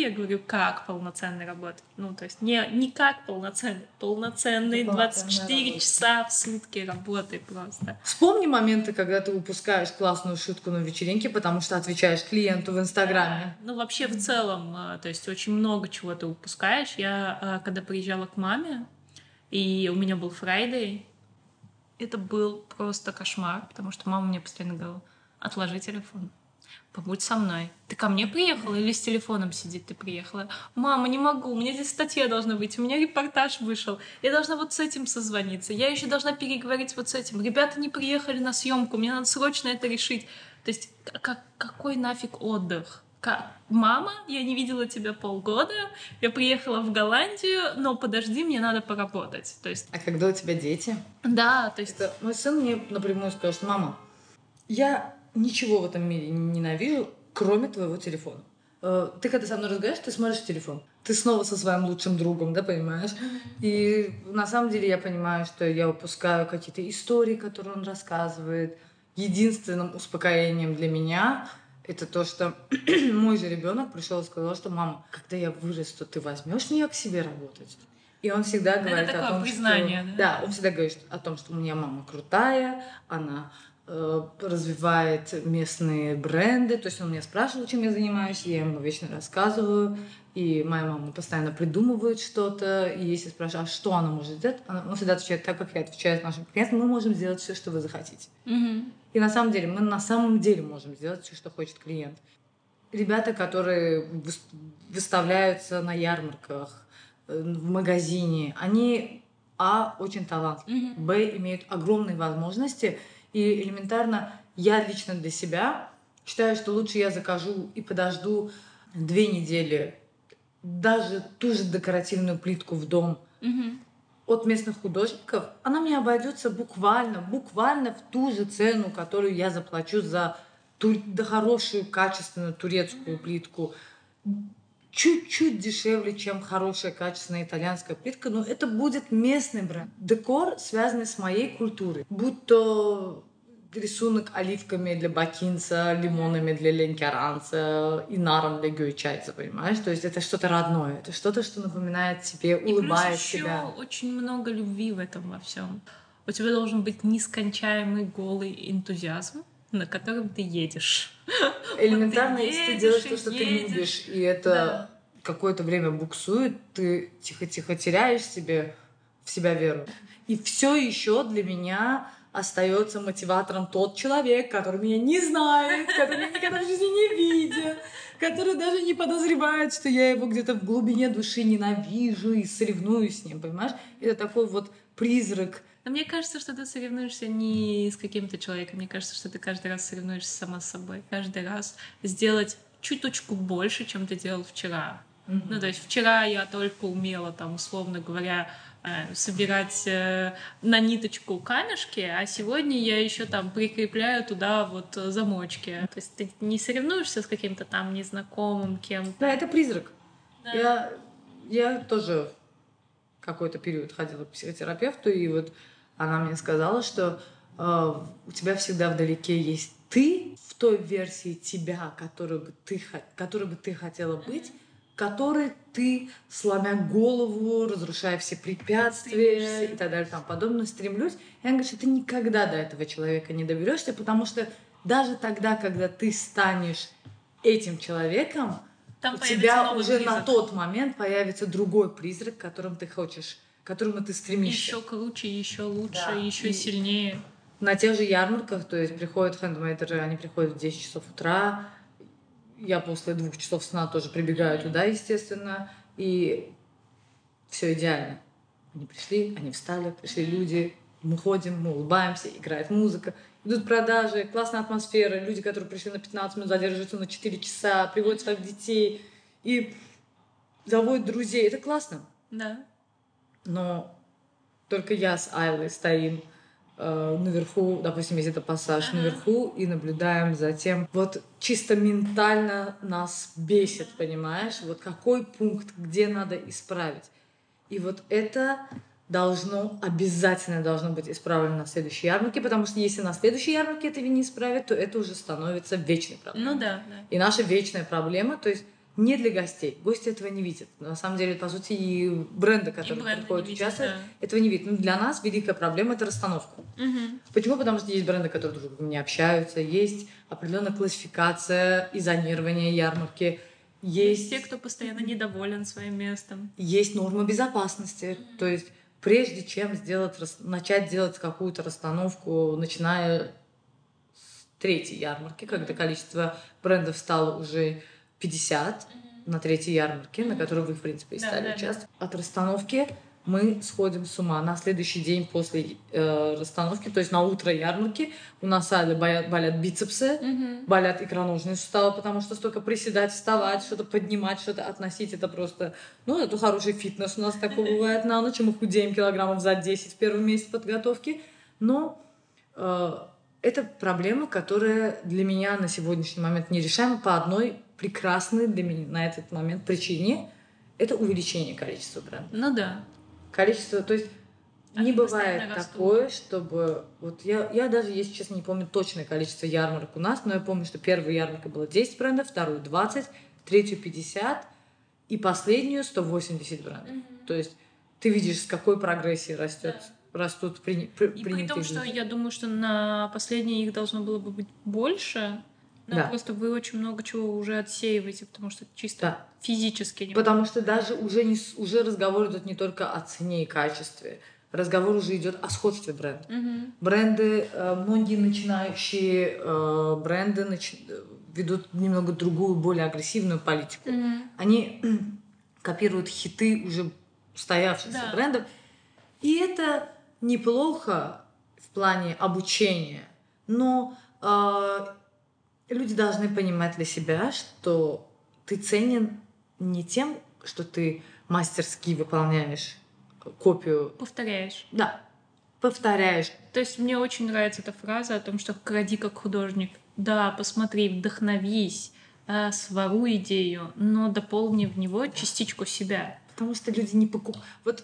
как полноценная работа. Ну, то есть не как полноценные 24 часа в сутки работы просто. Вспомни моменты, когда ты выпускаешь классную шутку на вечеринке, потому что отвечаешь клиенту в Инстаграме. Да. Ну, вообще в целом, то есть очень много чего ты выпускаешь. Я когда приезжала к маме, и у меня был Фрайдей, это был просто кошмар, потому что мама мне постоянно говорила: отложи телефон. Побудь со мной. Ты ко мне приехала или с телефоном сидит? Ты приехала. Мама, не могу. У меня здесь статья должна быть. У меня репортаж вышел. Я должна вот с этим созвониться. Я еще должна переговорить вот с этим. Ребята не приехали на съемку. Мне надо срочно это решить. То есть какой нафиг отдых? Мама, я не видела тебя полгода. Я приехала в Голландию, но подожди, мне надо поработать. То есть... А когда у тебя дети? Да, то есть... Это мой сын мне напрямую сказал, что мама, я... ничего в этом мире не ненавижу, кроме твоего телефона. Ты когда со мной разговариваешь, ты смотришь телефон. Ты снова со своим лучшим другом, да, понимаешь? И на самом деле я понимаю, что я выпускаю какие-то истории, которые он рассказывает. Единственным успокоением для меня это то, что мой же ребенок пришел и сказал, что мама, когда я вырасту, ты возьмешь меня к себе работать. И он всегда говорит о том, признание, что... Да, он всегда говорит о том, что у меня мама крутая, она... развивает местные бренды. То есть он меня спрашивал, чем я занимаюсь, я ему вечно рассказываю. И моя мама постоянно придумывает что-то. И если спрашиваю, а что она может сделать, он всегда отвечает так, как я отвечаю нашим клиентам. Мы можем сделать все, что вы захотите. И на самом деле, мы на самом деле можем сделать все, что хочет клиент. Ребята, которые выставляются на ярмарках, в магазине, они а. очень талантливы, б. имеют огромные возможности. И элементарно я лично для себя считаю, что лучше я закажу и подожду 2 недели даже ту же декоративную плитку в дом от местных художников. Она мне обойдется буквально в ту же цену, которую я заплачу за хорошую, качественную турецкую плитку. Чуть-чуть дешевле, чем хорошая, качественная итальянская плитка, но это будет местный бренд. Декор, связанный с моей культурой. Будь то рисунок оливками для бакинца, лимонами для ленкеранца, инаром для гюйчайца, понимаешь? То есть это что-то родное, это что-то, что напоминает тебе, улыбает тебя. И плюс ещё очень много любви в этом во всем. У тебя должен быть нескончаемый голый энтузиазм, на котором ты едешь. Элементарно, вот ты если едешь, ты делаешь то, что ты любишь, и это какое-то время буксует, ты тихо-тихо теряешь в себя веру. И все еще для меня остается мотиватором тот человек, который меня не знает, который меня никогда в жизни не видел, который даже не подозревает, что я его где-то в глубине души ненавижу и соревнуюсь с ним, понимаешь? Это такой вот призрак. Но мне кажется, что ты соревнуешься не с каким-то человеком. Мне кажется, что ты каждый раз соревнуешься сама с собой. Каждый раз сделать чуточку больше, чем ты делал вчера. Ну, то есть вчера я только умела, там, условно говоря, собирать на ниточку камешки, а сегодня я еще там прикрепляю туда вот замочки. То есть ты не соревнуешься с каким-то там незнакомым кем-то. Да, это призрак. Да. Я тоже... какой-то период ходила к психотерапевту, и вот она мне сказала, что у тебя всегда вдалеке есть ты в той версии тебя, которой бы ты хотела быть, который ты, сломя голову, разрушая все препятствия и так далее, там подобное, стремлюсь. И она говорит, что ты никогда до этого человека не доберешься, потому что даже тогда, когда ты станешь этим человеком, там у тебя уже призрак. На тот момент появится другой призрак, которым ты хочешь, к которому ты стремишься. Еще круче, еще лучше, да. Еще сильнее. На тех же ярмарках, то есть приходят хендмейдеры, они приходят в 10 часов утра. Я после 2 часов сна тоже прибегаю туда, естественно, и все идеально. Они пришли, они встали, пришли люди, мы ходим, мы улыбаемся, играет музыка, идут продажи, классная атмосфера, люди, которые пришли на 15 минут, задерживаются на 4 часа, приводят своих детей и заводят друзей. Это классно. Да. Но только я с Айлой стоим наверху, допустим, есть это пассаж наверху, и наблюдаем за тем. Вот чисто ментально нас бесит, понимаешь? Вот какой пункт, где надо исправить. И вот это обязательно должно быть исправлено на следующей ярмарке, потому что если на следующей ярмарке это не исправят, то это уже становится вечной проблемой. Ну да. И наша вечная проблема, то есть не для гостей. Гости этого не видят. На самом деле, по сути, и бренды, которые приходят участвовать, этого не видят. Но для нас великая проблема — это расстановка. Угу. Почему? Потому что есть бренды, которые друг с другом не общаются, есть определенная классификация и зонирование ярмарки. Есть те, кто постоянно недоволен своим местом. Есть нормы безопасности. Угу. То есть прежде чем начать делать какую-то расстановку, начиная с 3-й ярмарки, когда количество брендов стало уже 50 на 3-й ярмарке, на которой вы, в принципе, и стали участвовать. От расстановки мы сходим с ума. На следующий день после расстановки, то есть на утро ярмарки, у нас болят бицепсы, болят икроножные суставы, потому что столько приседать, вставать, что-то поднимать, что-то относить, это просто... Ну, это хороший фитнес у нас такой бывает на ночь, мы худеем килограммов за 10 в первый месяц подготовки, но... Это проблема, которая для меня на сегодняшний момент нерешаема по одной прекрасной для меня на этот момент причине. Это увеличение количества брендов. Ну да. Количество, то есть не бывает такое, чтобы... Вот я даже, если честно, не помню точное количество ярмарок у нас, но я помню, что первая ярмарка была 10 брендов, вторую 20, третью 50 и последнюю 180 брендов. Mm-hmm. То есть ты видишь, с какой прогрессией растет. Да. Растут принятые. И при том, что я думаю, что на последние их должно было бы быть больше, но да. Просто вы очень много чего уже отсеиваете, потому что чисто да. Физически не потому что даже уже разговор идет не только о цене и качестве, разговор уже идет о сходстве бренда. Угу. Бренды, многие начинающие бренды ведут немного другую, более агрессивную политику. Угу. Они копируют хиты уже устоявшихся да. брендов. И это неплохо в плане обучения, но люди должны понимать для себя, что ты ценен не тем, что ты мастерски выполняешь копию. Повторяешь. Да, повторяешь. То есть мне очень нравится эта фраза о том, что кради как художник. Да, посмотри, вдохновись, своруй идею, но дополни в него частичку себя. Потому что люди не покупают... Вот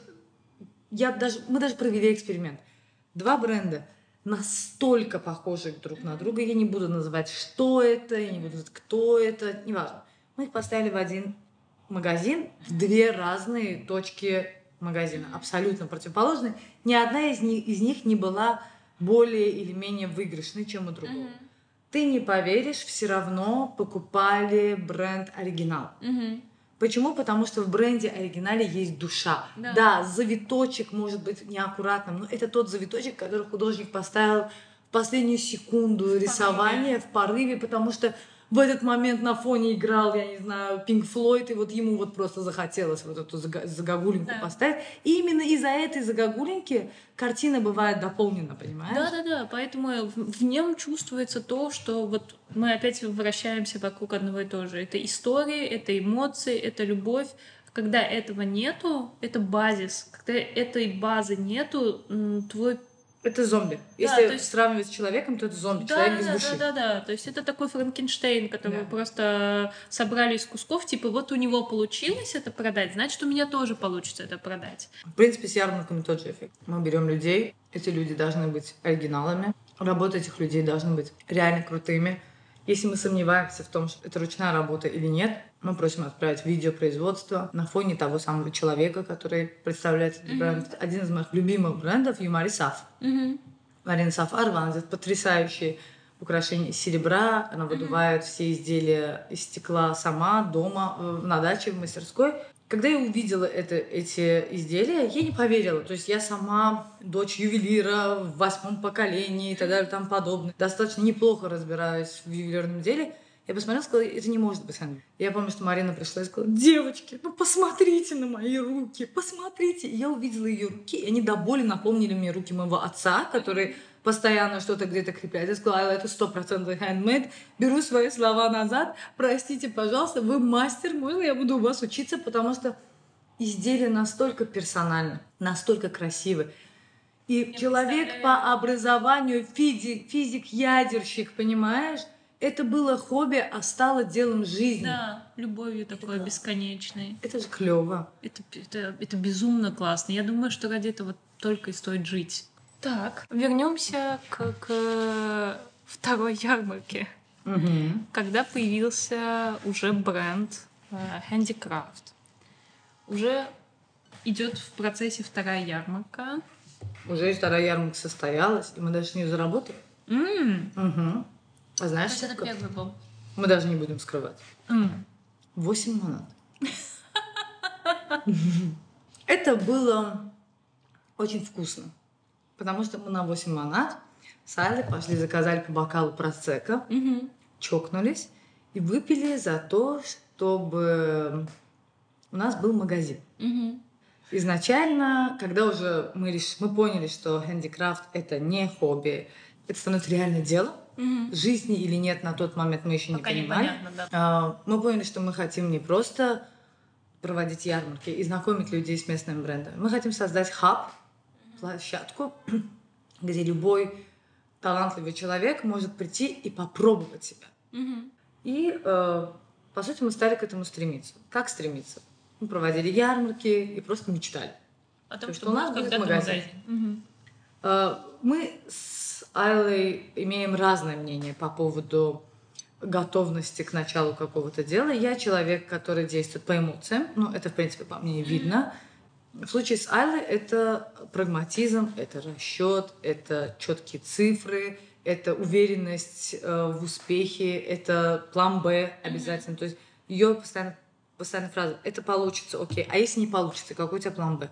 мы даже провели эксперимент. 2 бренда настолько похожих друг на друга. Я не буду называть, что это, я не буду называть, кто это, неважно. Мы их поставили в один магазин, в 2 разные точки магазина, абсолютно противоположные. Ни одна из них не была более или менее выигрышной, чем у другого. Ты не поверишь, все равно покупали бренд оригинал. Почему? Потому что в бренде оригинале есть душа. Да. Да, завиточек может быть неаккуратным, но это тот завиточек, который художник поставил в последнюю секунду рисования в порыве, потому что в этот момент на фоне играл, я не знаю, Pink Floyd, и вот ему вот просто захотелось вот эту загогулинку да. поставить. И именно из-за этой загогулинки картина бывает дополнена, понимаешь? Да-да-да, поэтому в нем чувствуется то, что вот мы опять вращаемся вокруг одного и того же. Это истории, это эмоции, это любовь. Когда этого нету, это базис. Когда этой базы нету, твой... Это зомби. Если да, то есть... сравнивать с человеком, то это зомби, да, человек без души. Да. То есть это такой Франкенштейн, которого да. просто собрали из кусков, типа вот у него получилось это продать, значит, у меня тоже получится это продать. В принципе, с ярмарками тот же эффект. Мы берем людей, эти люди должны быть оригиналами, работа этих людей должна быть реально крутыми. Если мы сомневаемся в том, что это ручная работа или нет, Мы просим отправить видео производства на фоне того самого человека, который представляет этот бренд. Один из моих любимых брендов — Юмари Саф. Марина Сафар ванзит потрясающие украшения из серебра. Она выдувает все изделия из стекла сама, дома, на даче, в мастерской. Когда я увидела эти изделия, я не поверила. То есть я сама дочь ювелира в 8-м поколении и так далее, там подобное. Достаточно неплохо разбираюсь в ювелирном деле. Я посмотрела и сказала: это не может быть она. Я помню, что Марина пришла и сказала: девочки, ну посмотрите на мои руки, посмотрите. И я увидела ее руки, и они до боли напомнили мне руки моего отца, который постоянно что-то где-то крепляет. Я сказала: Айла, это 100% handmade. Беру свои слова назад. Простите, пожалуйста, вы мастер, можно я буду у вас учиться? Потому что изделие настолько персонально, настолько красивое. И я человек по образованию физик-ядерщик, понимаешь? Это было хобби, а стало делом жизни. Да, любовью такой бесконечной. Это же клево. Это безумно классно. Я думаю, что ради этого только и стоит жить. Так, вернемся к второй ярмарке, когда появился уже бренд Handicraft. Уже идет в процессе вторая ярмарка. Уже вторая ярмарка состоялась, и мы даже не заработали. А знаешь, это первый был. Мы даже не будем скрывать. 8 монет. Это было очень вкусно. Потому что мы на 8 монет с Айлой пошли, заказали по бокалу просека, чокнулись и выпили за то, чтобы у нас был магазин. Изначально, когда уже мы поняли, что Handicraft — это не хобби, это становится реально делом. Жизни или нет на тот момент мы еще не понимали. Непонятно, да. Мы поняли, что мы хотим не просто проводить ярмарки и знакомить людей с местными брендами. Мы хотим создать хаб, площадку, где любой талантливый человек может прийти и попробовать себя. И, по сути, мы стали к этому стремиться. Как стремиться? Мы проводили ярмарки и просто мечтали. О том, что у нас будет магазин. Мы с Айлой имеем разное мнение по поводу готовности к началу какого-то дела. Я человек, который действует по эмоциям. Ну, это, в принципе, по мне видно. В случае с Айлой это прагматизм, это расчет, это четкие цифры, это уверенность в успехе, это план Б обязательно. То есть ее постоянная фраза: это получится, окей, а если не получится, какой у тебя план Б?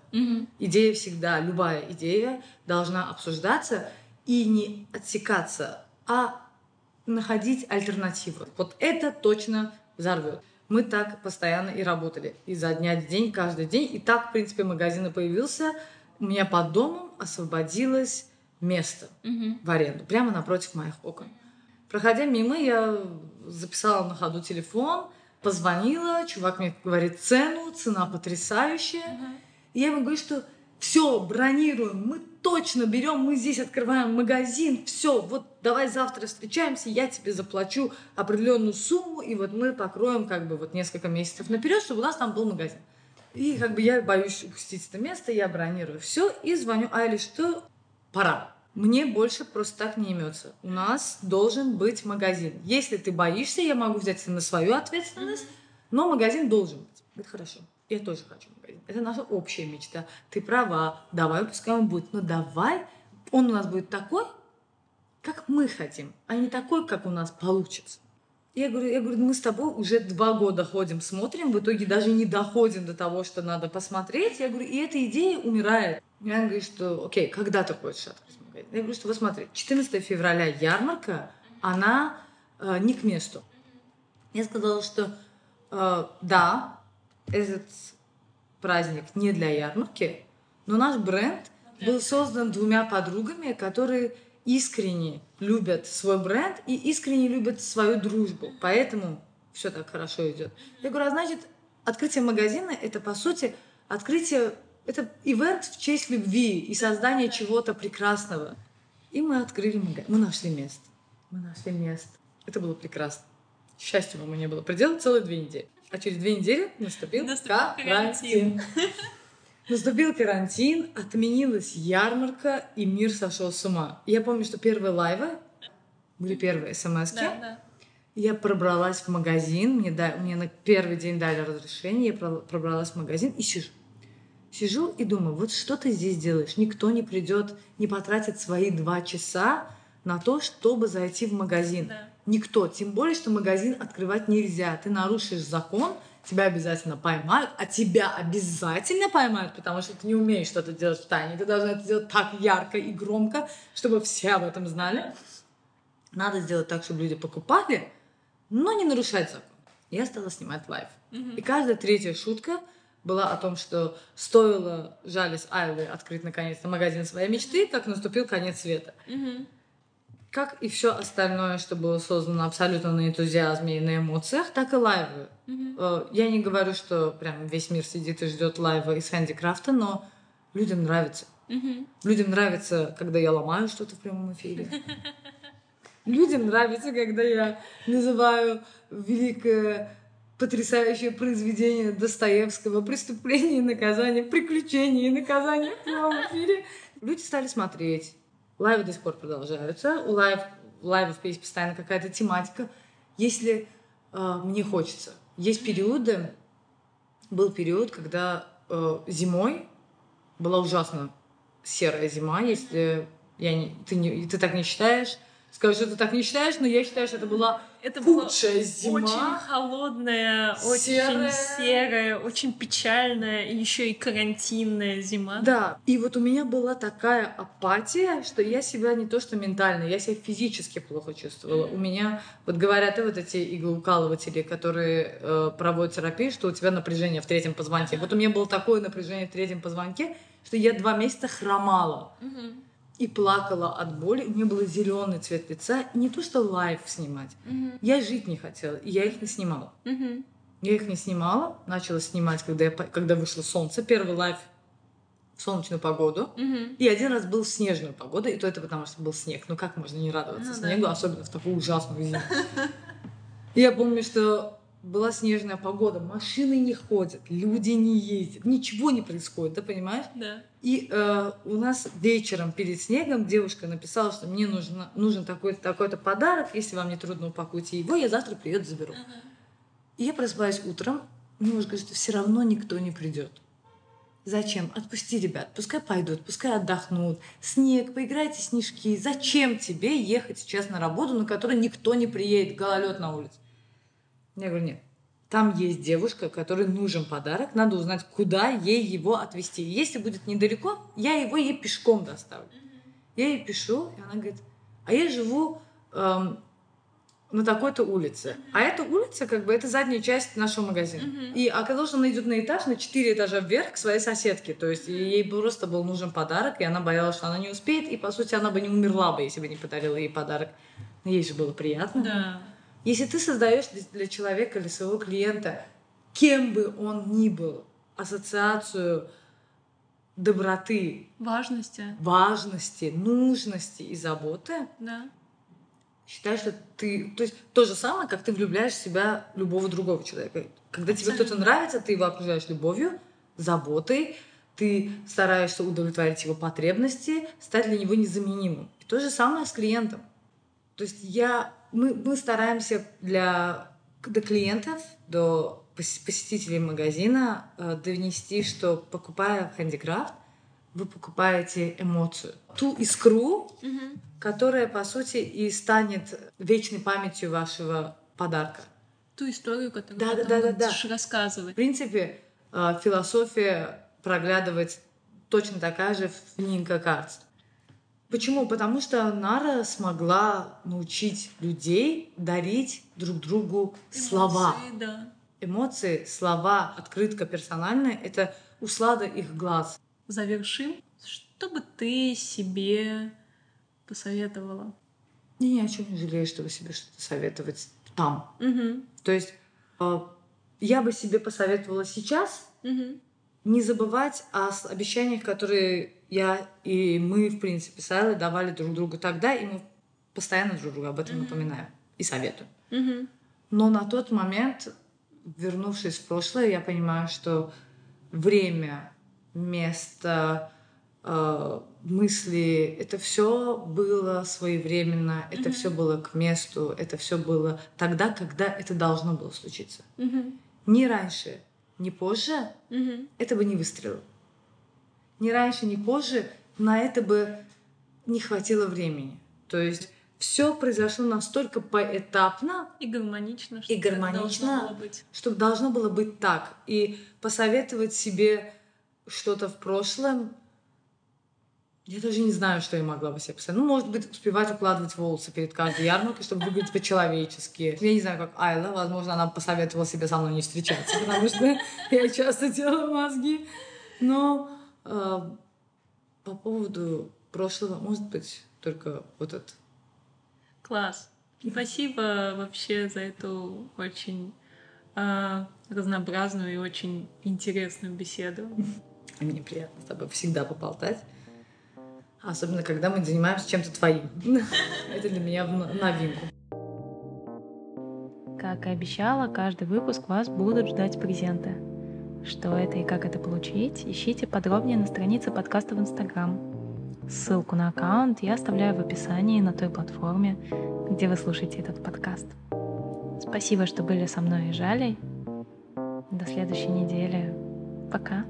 Идея всегда, любая идея должна обсуждаться и не отсекаться, а находить альтернативу. Вот это точно взорвет. Мы так постоянно и работали. И за дня в день, каждый день. И так, в принципе, магазин и появился. У меня под домом освободилось место в аренду, прямо напротив моих окон. Проходя мимо, я записала на ходу телефон, позвонила, чувак мне говорит цену, цена потрясающая. И я ему говорю, что все, бронируем, мы точно берем, мы здесь открываем магазин, все, вот давай завтра встречаемся, я тебе заплачу определенную сумму, и вот мы покроем как бы вот несколько месяцев наперед, чтобы у нас там был магазин. И как бы я боюсь упустить это место, я бронирую все и звоню Айле, что пора. Мне больше просто так не имется. У нас должен быть магазин. Если ты боишься, я могу взять это на свою ответственность, но магазин должен быть. Это хорошо. Я тоже хочу магазин. Это наша общая мечта. Ты права. Давай, пускай он будет. Но давай он у нас будет такой, как мы хотим, а не такой, как у нас получится. Я говорю, мы с тобой уже 2 года ходим, смотрим, в итоге даже не доходим до того, что надо посмотреть. Я говорю, и эта идея умирает. Я говорю, что окей, когда ты хочешь открыть магазин? Я говорю, что вот смотри, 14 февраля ярмарка, она не к месту. Я сказала, что да, этот праздник не для ярмарки, но наш бренд был создан 2 подругами, которые искренне любят свой бренд и искренне любят свою дружбу. Поэтому все так хорошо идет. Я говорю, а значит, открытие магазина — это, по сути, открытие... Это ивент в честь любви и создания чего-то прекрасного. И мы открыли магазин. Мы нашли место. Это было прекрасно. Счастья ему не было. Предела целые 2 недели. А через 2 недели наступил карантин. Наступил карантин, отменилась ярмарка, и мир сошел с ума. Я помню, что первые лайвы были, первые смски. Я пробралась в магазин, мне на первый день дали разрешение, я пробралась в магазин и сижу. Сижу и думаю, вот что ты здесь делаешь? Никто не придет, не потратит свои 2 часа на то, чтобы зайти в магазин. Да. Никто. Тем более, что магазин открывать нельзя. Ты нарушишь закон, тебя обязательно поймают, а тебя обязательно поймают, потому что ты не умеешь что-то делать в тайне. Ты должна это делать так ярко и громко, чтобы все об этом знали. Надо сделать так, чтобы люди покупали, но не нарушать закон. Я стала снимать лайв. Mm-hmm. И каждая третья шутка была о том, что стоило Жале с Айлой открыть наконец-то магазин своей мечты, как наступил конец света. Mm-hmm. Как и все остальное, что было создано абсолютно на энтузиазме и на эмоциях, так и лайвы. Mm-hmm. Я не говорю, что прям весь мир сидит и ждет лайва из Handicraft, но людям нравится. Mm-hmm. Людям нравится, когда я ломаю что-то в прямом эфире. Людям нравится, когда я называю великое, потрясающее произведение Достоевского «Преступление и наказание», «Приключение и наказание» в прямом эфире. Люди стали смотреть. Лайвы до сих пор продолжаются. У лайвов есть постоянно какая-то тематика. Если мне хочется. Есть периоды. Был период, когда зимой была ужасно серая зима. Если ты так не считаешь, скажу, что ты так не считаешь, но я считаю, что это была худшая зима. Очень холодная, серая. Очень серая, очень печальная, и еще и карантинная зима. Да, и вот у меня была такая апатия, что я себя не то что ментально, я себя физически плохо чувствовала. У меня, вот говорят, и вот эти иглоукалыватели, которые проводят терапию, что у тебя напряжение в третьем позвонке. Вот у меня было такое напряжение в третьем позвонке, что я 2 месяца хромала. И плакала от боли. У меня был зеленый цвет лица. Не то, что лайв снимать. Mm-hmm. Я жить не хотела. И я их не снимала. Mm-hmm. Я их не снимала. Начала снимать, когда вышло солнце. Первый лайв в солнечную погоду. Mm-hmm. И один раз был в снежную погоду. И то это потому, что был снег. Ну как можно не радоваться снегу? Да. Особенно в такую ужасную зиму. Я помню, что была снежная погода. Машины не ходят. Люди не ездят. Ничего не происходит. Ты понимаешь? Да. И у нас вечером перед снегом девушка написала, что мне нужен такой-то подарок, если вам не трудно, упакуйте его, я завтра приеду, заберу. И я просыпаюсь утром, мне муж говорит, что все равно никто не придет. Зачем? Отпусти ребят, пускай пойдут, пускай отдохнут. Снег, поиграйте в снежки. Зачем тебе ехать сейчас на работу, на которую никто не приедет, гололед на улице? Я говорю, нет. Там есть девушка, которой нужен подарок. Надо узнать, куда ей его отвезти. Если будет недалеко, я его ей пешком доставлю. Я ей пишу, и она говорит, а я живу на такой-то улице. А эта улица, это задняя часть нашего магазина. И оказалось, что она идет на этаж, на 4 этажа вверх к своей соседке. То есть ей просто был нужен подарок, и она боялась, что она не успеет. И, по сути, она бы не умерла, если бы не подарила ей подарок. Но ей же было приятно. Да. Если ты создаешь для человека или своего клиента, кем бы он ни был, ассоциацию доброты, важности, нужности и заботы, да. Считаешь, что ты... То есть то же самое, как ты влюбляешь в себя любого другого человека. Когда тебе кто-то нравится, ты его окружаешь любовью, заботой, ты стараешься удовлетворить его потребности, стать для него незаменимым. И то же самое с клиентом. То есть мы стараемся до клиентов, до посетителей магазина донести, что покупая Handicraft, вы покупаете эмоцию. Ту искру, которая, по сути, и станет вечной памятью вашего подарка. Ту историю, которую ты рассказываешь. В принципе, философия проглядывать точно такая же в Нинка Кардс. Почему? Потому что Нара смогла научить людей дарить друг другу слова. Да. Эмоции, слова, открытка персональная — это услада их глаз. Завершим. Что бы ты себе посоветовала? Я ни о чем не жалею, чтобы себе что-то советовать там. Угу. То есть я бы себе посоветовала сейчас не забывать о обещаниях, которые... Я и мы, в принципе, с Айлой давали друг другу тогда, и мы постоянно друг другу об этом напоминаем и советуем. Но на тот момент, вернувшись в прошлое, я понимаю, что время, место, мысли, это все было своевременно, это все было к месту, это все было тогда, когда это должно было случиться. Ни раньше, ни позже это бы не выстрелило. Ни раньше, ни позже на это бы не хватило времени. То есть все произошло настолько поэтапно и гармонично, чтобы должно было быть так. И посоветовать себе что-то в прошлом, я даже не знаю, что я могла бы себе посоветовать. Ну, может быть, успевать укладывать волосы перед каждой ярмаркой, чтобы выглядеть по-человечески. Я не знаю, как Айла, возможно, она посоветовала себе со мной не встречаться, потому что я часто делала мозги. Но по поводу прошлого, может быть, только вот это. Класс. Спасибо вообще за эту очень разнообразную и очень интересную беседу. Мне приятно с тобой всегда поболтать. Особенно, когда мы занимаемся чем-то твоим. Это для меня новинку. Как и обещала, каждый выпуск вас будут ждать презенты. Что это и как это получить, ищите подробнее на странице подкаста в Instagram. Ссылку на аккаунт я оставляю в описании на той платформе, где вы слушаете этот подкаст. Спасибо, что были со мной и Жалей. До следующей недели. Пока.